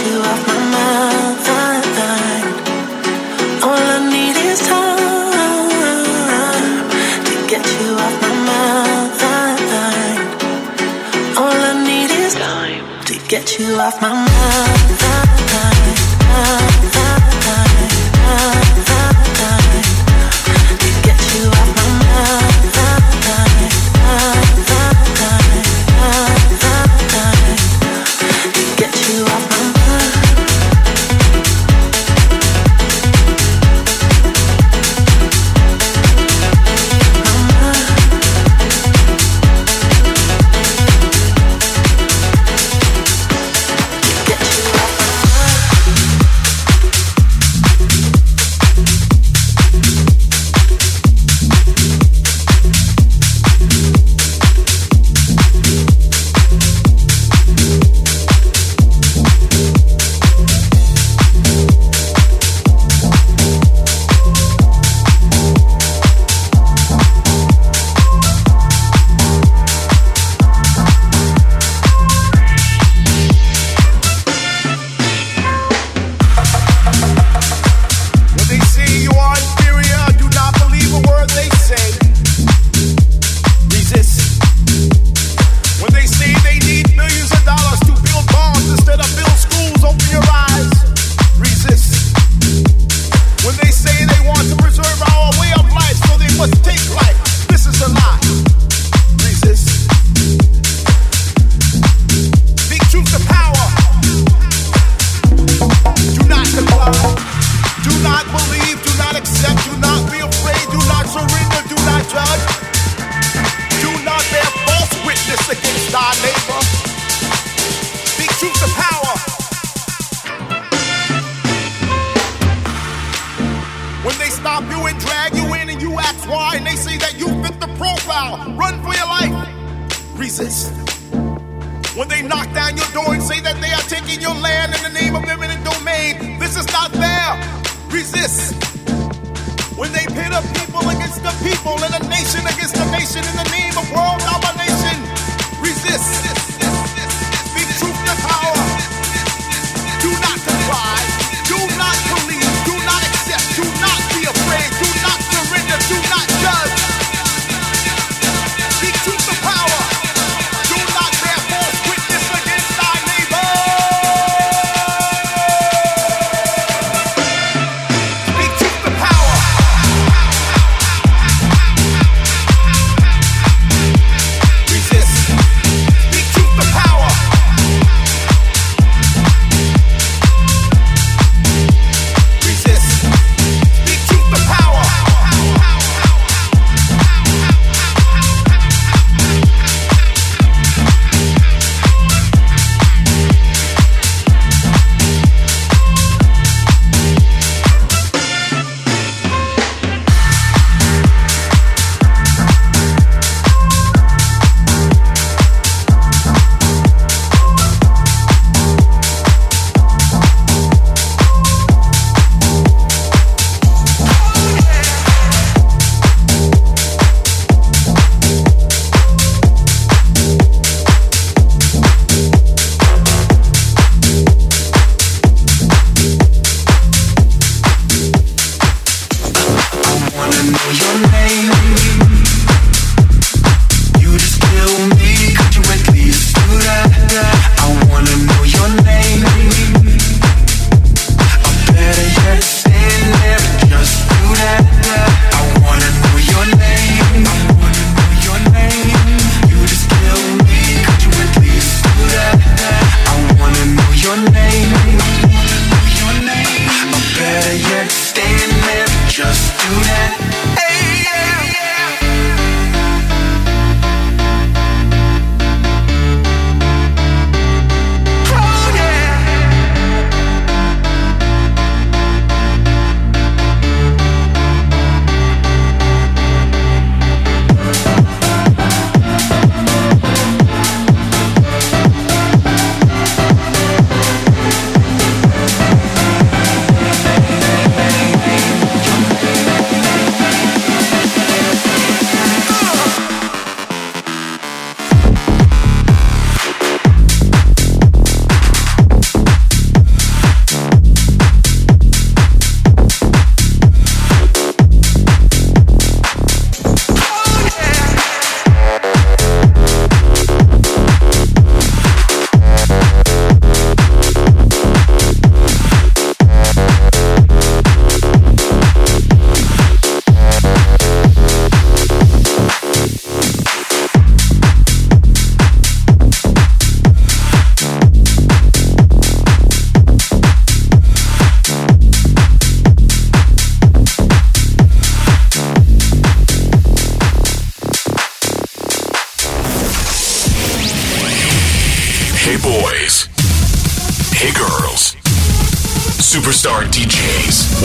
Get you off my mind. To get you off my mind. To get you off my mind.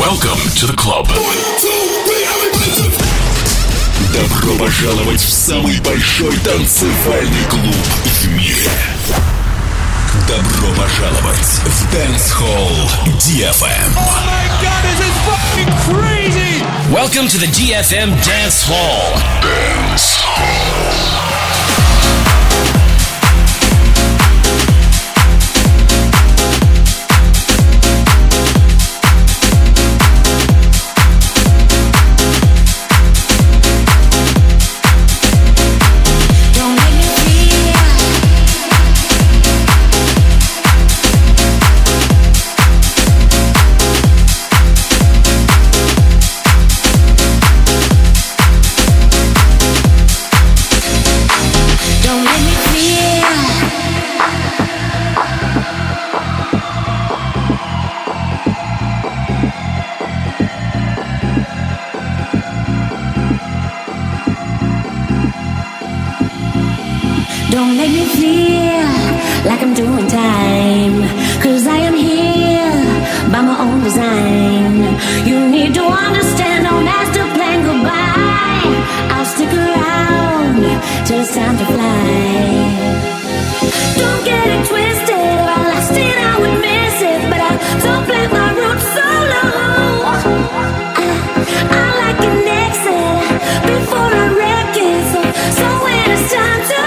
Welcome to the club. Добро пожаловать в самый большой танцевальный клуб в мире. Добро пожаловать в Dancehall DFM. Oh my God, this is fucking crazy! Welcome to the DFM Dancehall. Don't make me feel like I'm doing time, 'cause I am here by my own design. You need to understand, don't ask to plan goodbye. I'll stick around till it's time to fly. Don't get it twisted, if I lost it I would miss it, but I don't play my roots solo. I like an exit before I wreck it, so when it's time to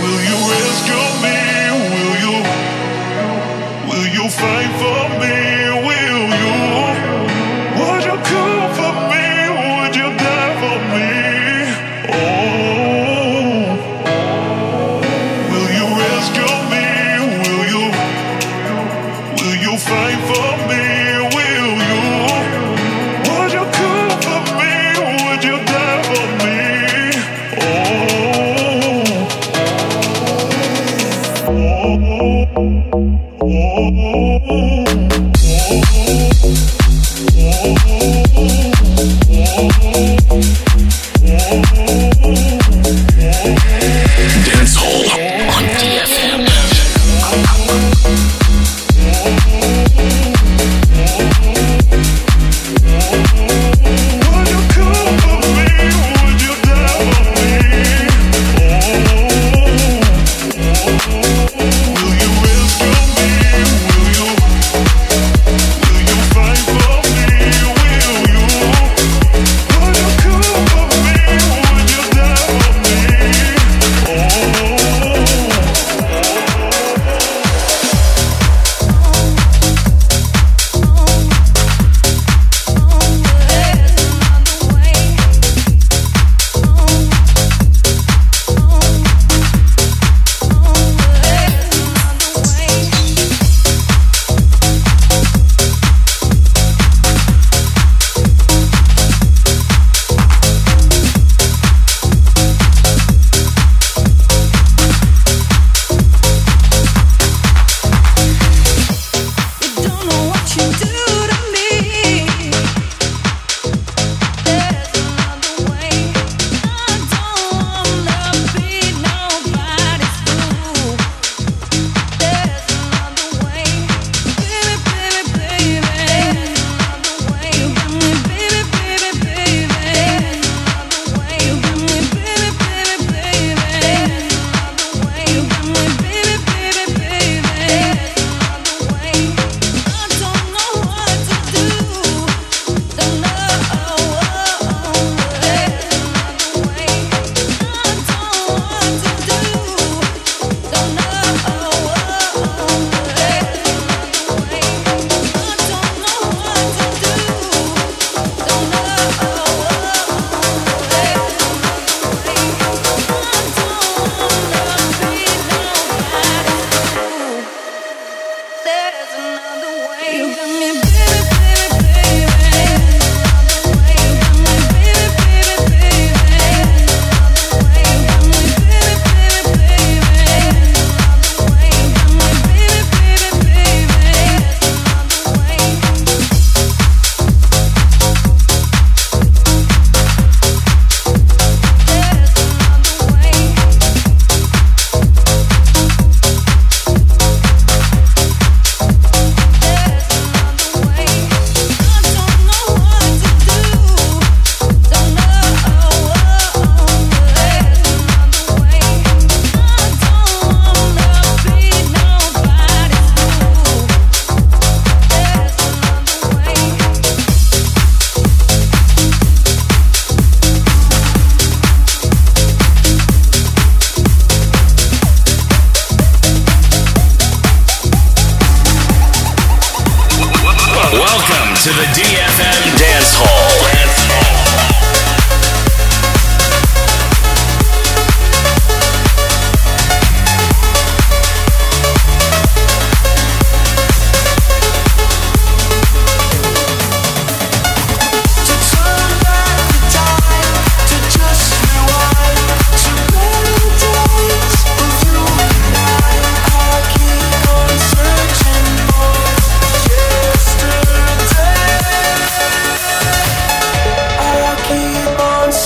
Will you rescue me?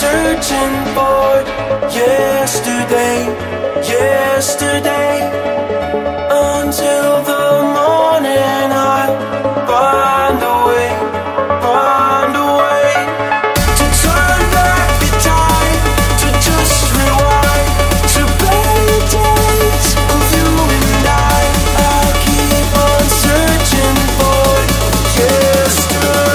searching for yesterday, yesterday, until the morning I find a way, find a way to turn back the time, to just rewind, to better days of you and I keep on searching for yesterday.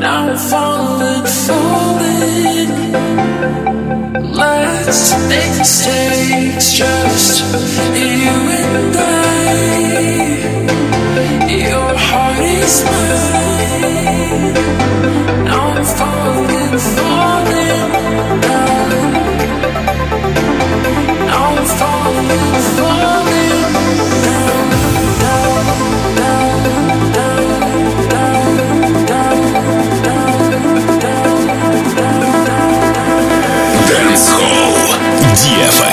I'm falling falling. Let's make mistakes, just you and I. Your heart is mine. I'm falling falling down. I'm falling falling DFM.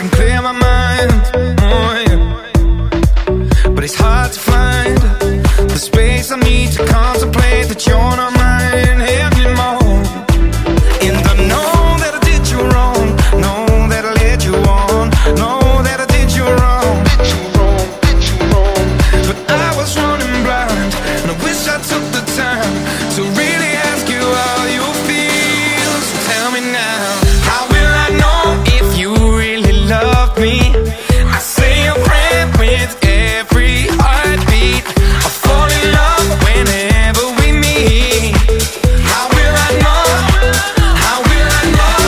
and clear my mind. Oh, yeah. But it's hard to find the space I need to contemplate that you're not mine anymore. And I know that I did you wrong, know that I led you on, know that I did you wrong, but I was running blind, and I wish I took the time to really ask you how you feel. So tell me now, how will I know if you really love me? I say a prayer with every heartbeat. I fall in love whenever we meet. How will I know? How will I know?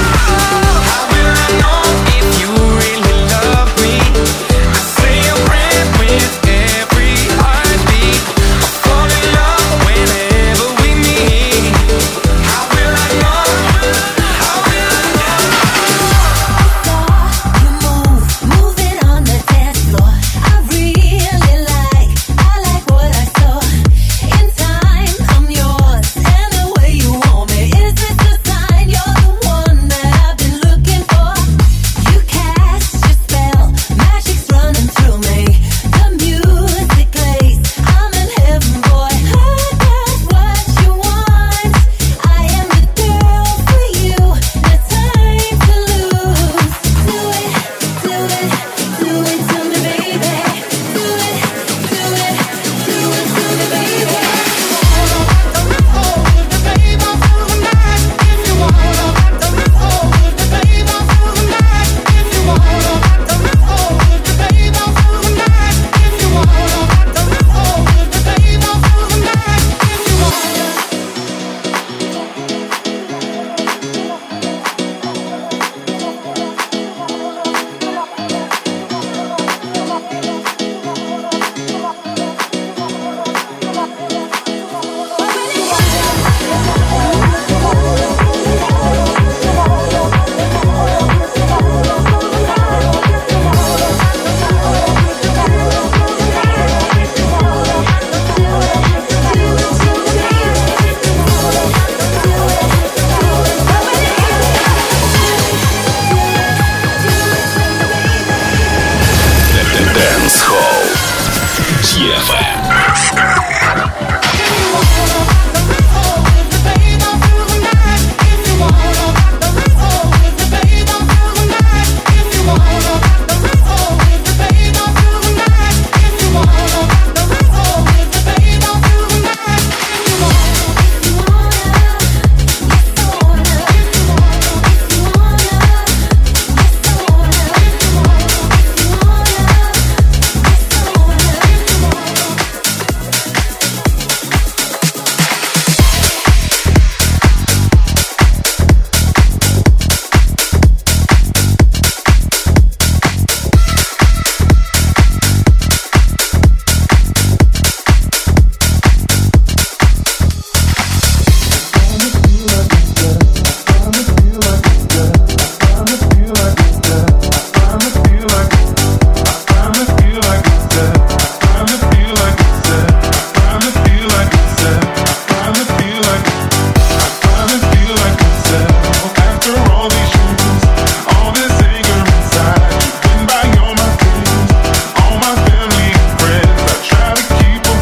How will I know if you really love me? I say a prayer with every heartbeat. I fall in love whenever we meet. How will I know? How will I know? You move, moving on the dance floor. I really like what I saw. In time, I'm yours, and the way you want me, is this a sign you're the one that I've been looking for? You cast your spell, magic's running through me. The music plays, I'm in heaven, boy. I got what you want. I am the girl for you. No time to lose. Do it to me, baby. Do it to me, baby. Dancehall.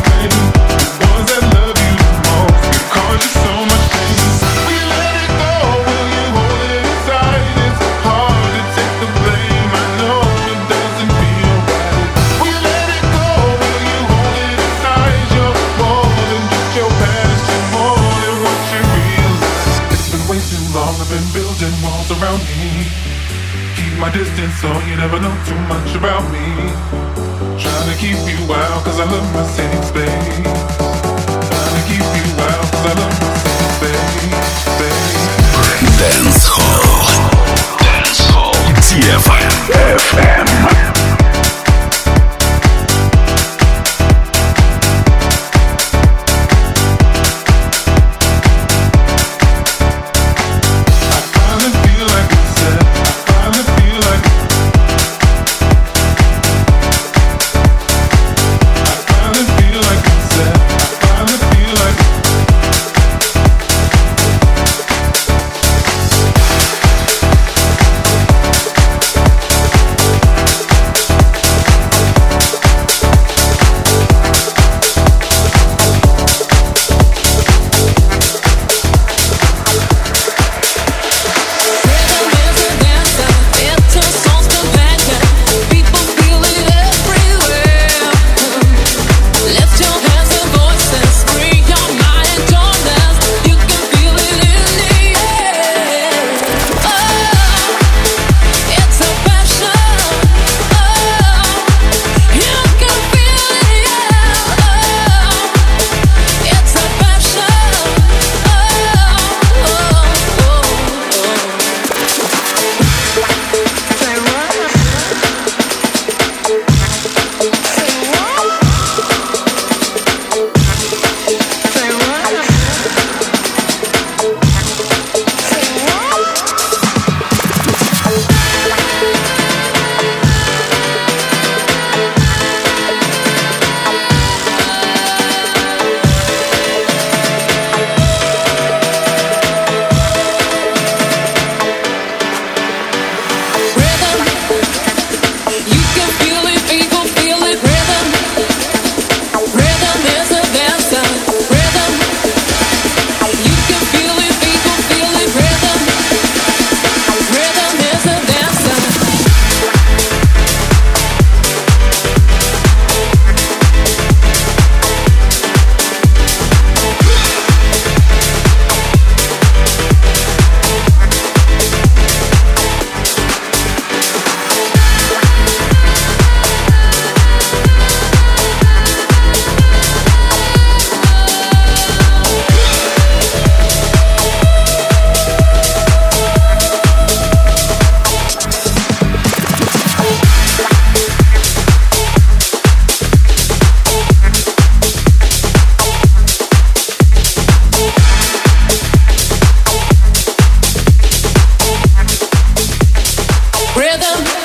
DFM. So you never know too much about me. Trying to keep you out, cause I love my safe space. Trying to keep you out, cause I love my safe space. Dancehall. Dancehall. DFM. Like if you're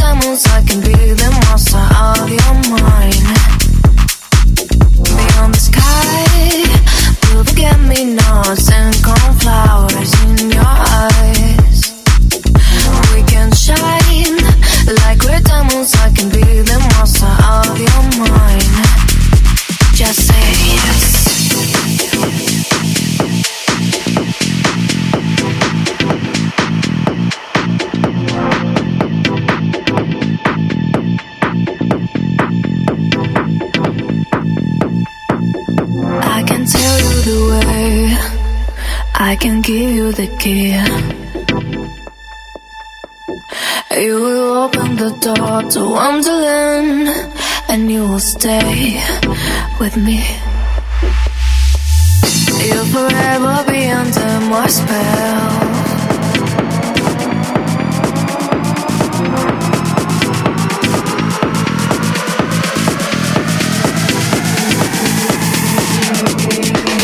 diamonds, I can be the monster of your mind. Beyond the sky, blue forget-me nots and cornflowers in your eyes. We can shine like red diamonds, I can be the monster of your mind. Just say yes. I can give you the key. You will open the door to Wonderland, and you will stay with me. You'll forever be under my spell.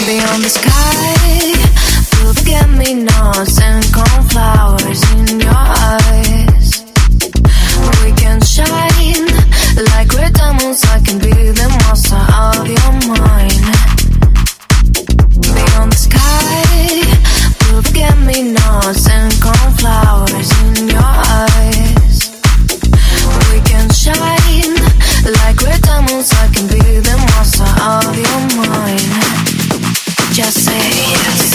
Beyond the sky, get me nuts and cornflowers in your eyes. We can shine like red diamonds. I can be the monster of your mind. Beyond the sky, blue forget me nuts and cornflowers in your eyes. We can shine like red diamonds. I can be the monster of your mind. Just say yes.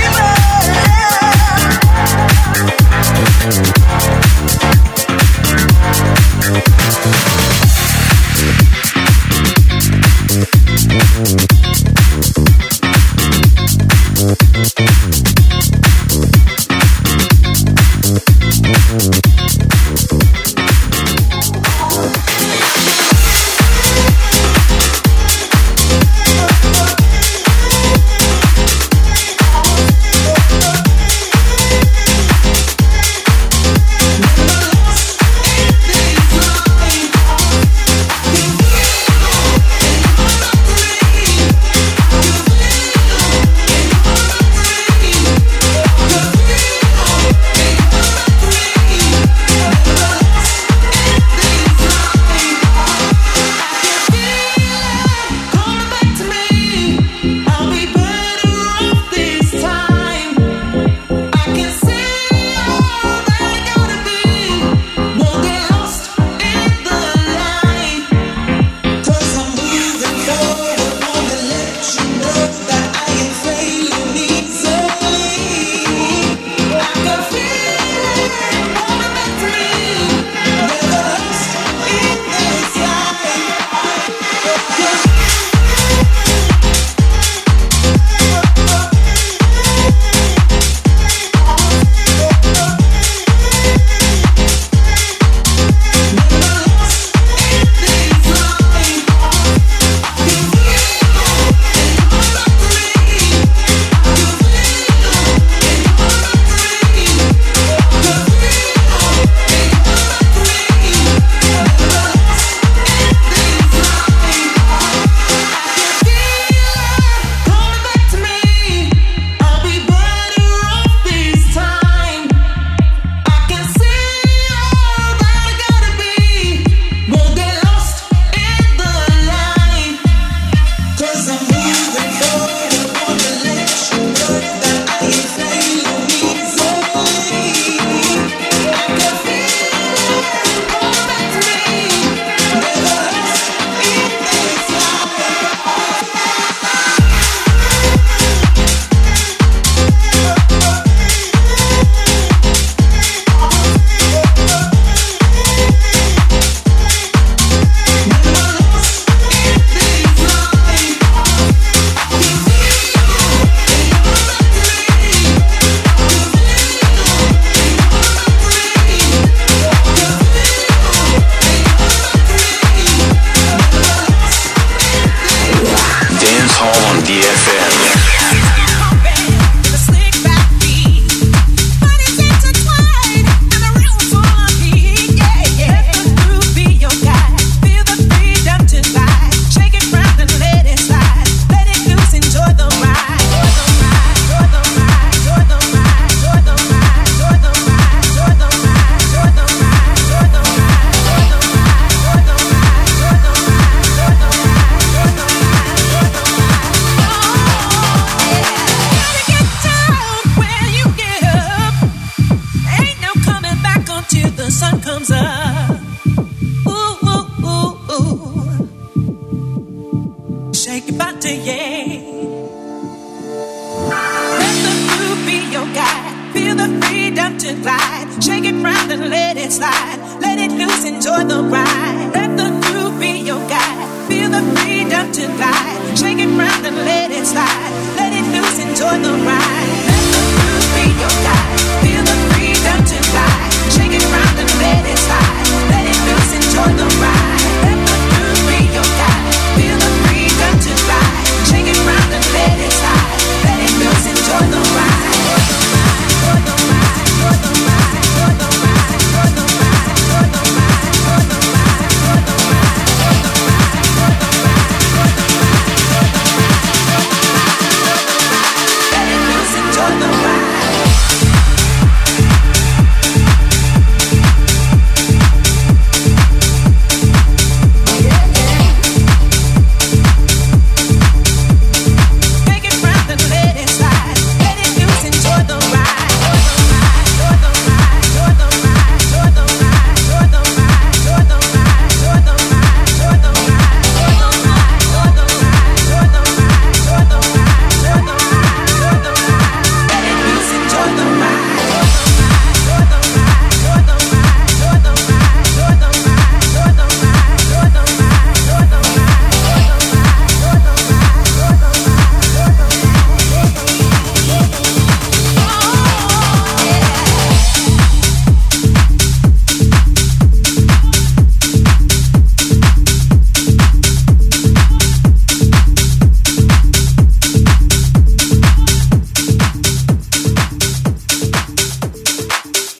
to glide. Shake it round and let it slide. Let it loose, enjoy the ride. Let the groove be your guide. Feel the freedom to glide. Shake it round and let it slide. Let it loose, enjoy the ride.